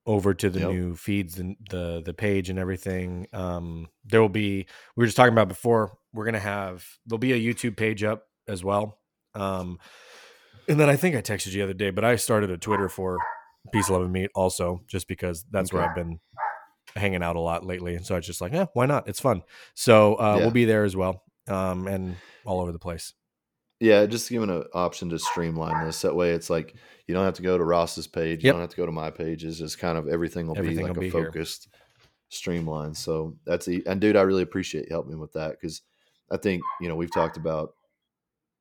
over to the yep. new feeds and the, the page and everything. Um, there will be, we were just talking about before, we're going to have, there'll be a YouTube page up as well. Um, and then I think I texted you the other day, but I started a Twitter for Peace, Love, and Meat also, just because that's okay. where I've been hanging out a lot lately. And so I was just like, yeah, why not? It's fun. So uh, yeah. we'll be there as well, um, and all over the place. Yeah, just given an option to streamline this. That way it's like you don't have to go to Ross's page. You yep. don't have to go to my pages. It's kind of everything will everything be like will a be focused here. Streamline. So that's – and, dude, I really appreciate you helping me with that because I think, you know, we've talked about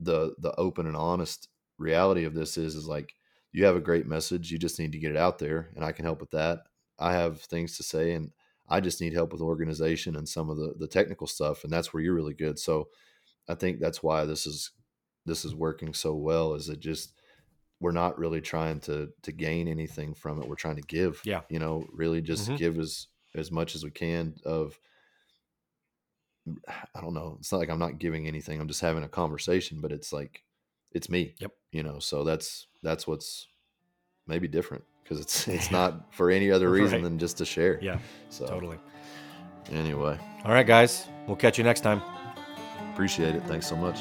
the the open and honest reality of this is, is like, you have a great message. You just need to get it out there, and I can help with that. I have things to say, and I just need help with organization and some of the, the technical stuff. And that's where you're really good. So I think that's why this is, this is working so well, is it just, we're not really trying to, to gain anything from it. We're trying to give, yeah. you know, really just mm-hmm. give as, as much as we can of, I don't know. It's not like I'm not giving anything. I'm just having a conversation, but it's like, it's me, yep. you know? So that's, that's what's maybe different, because it's it's not for any other reason right. than just to share. Yeah, so, totally. Anyway. All right, guys. We'll catch you next time. Appreciate it. Thanks so much.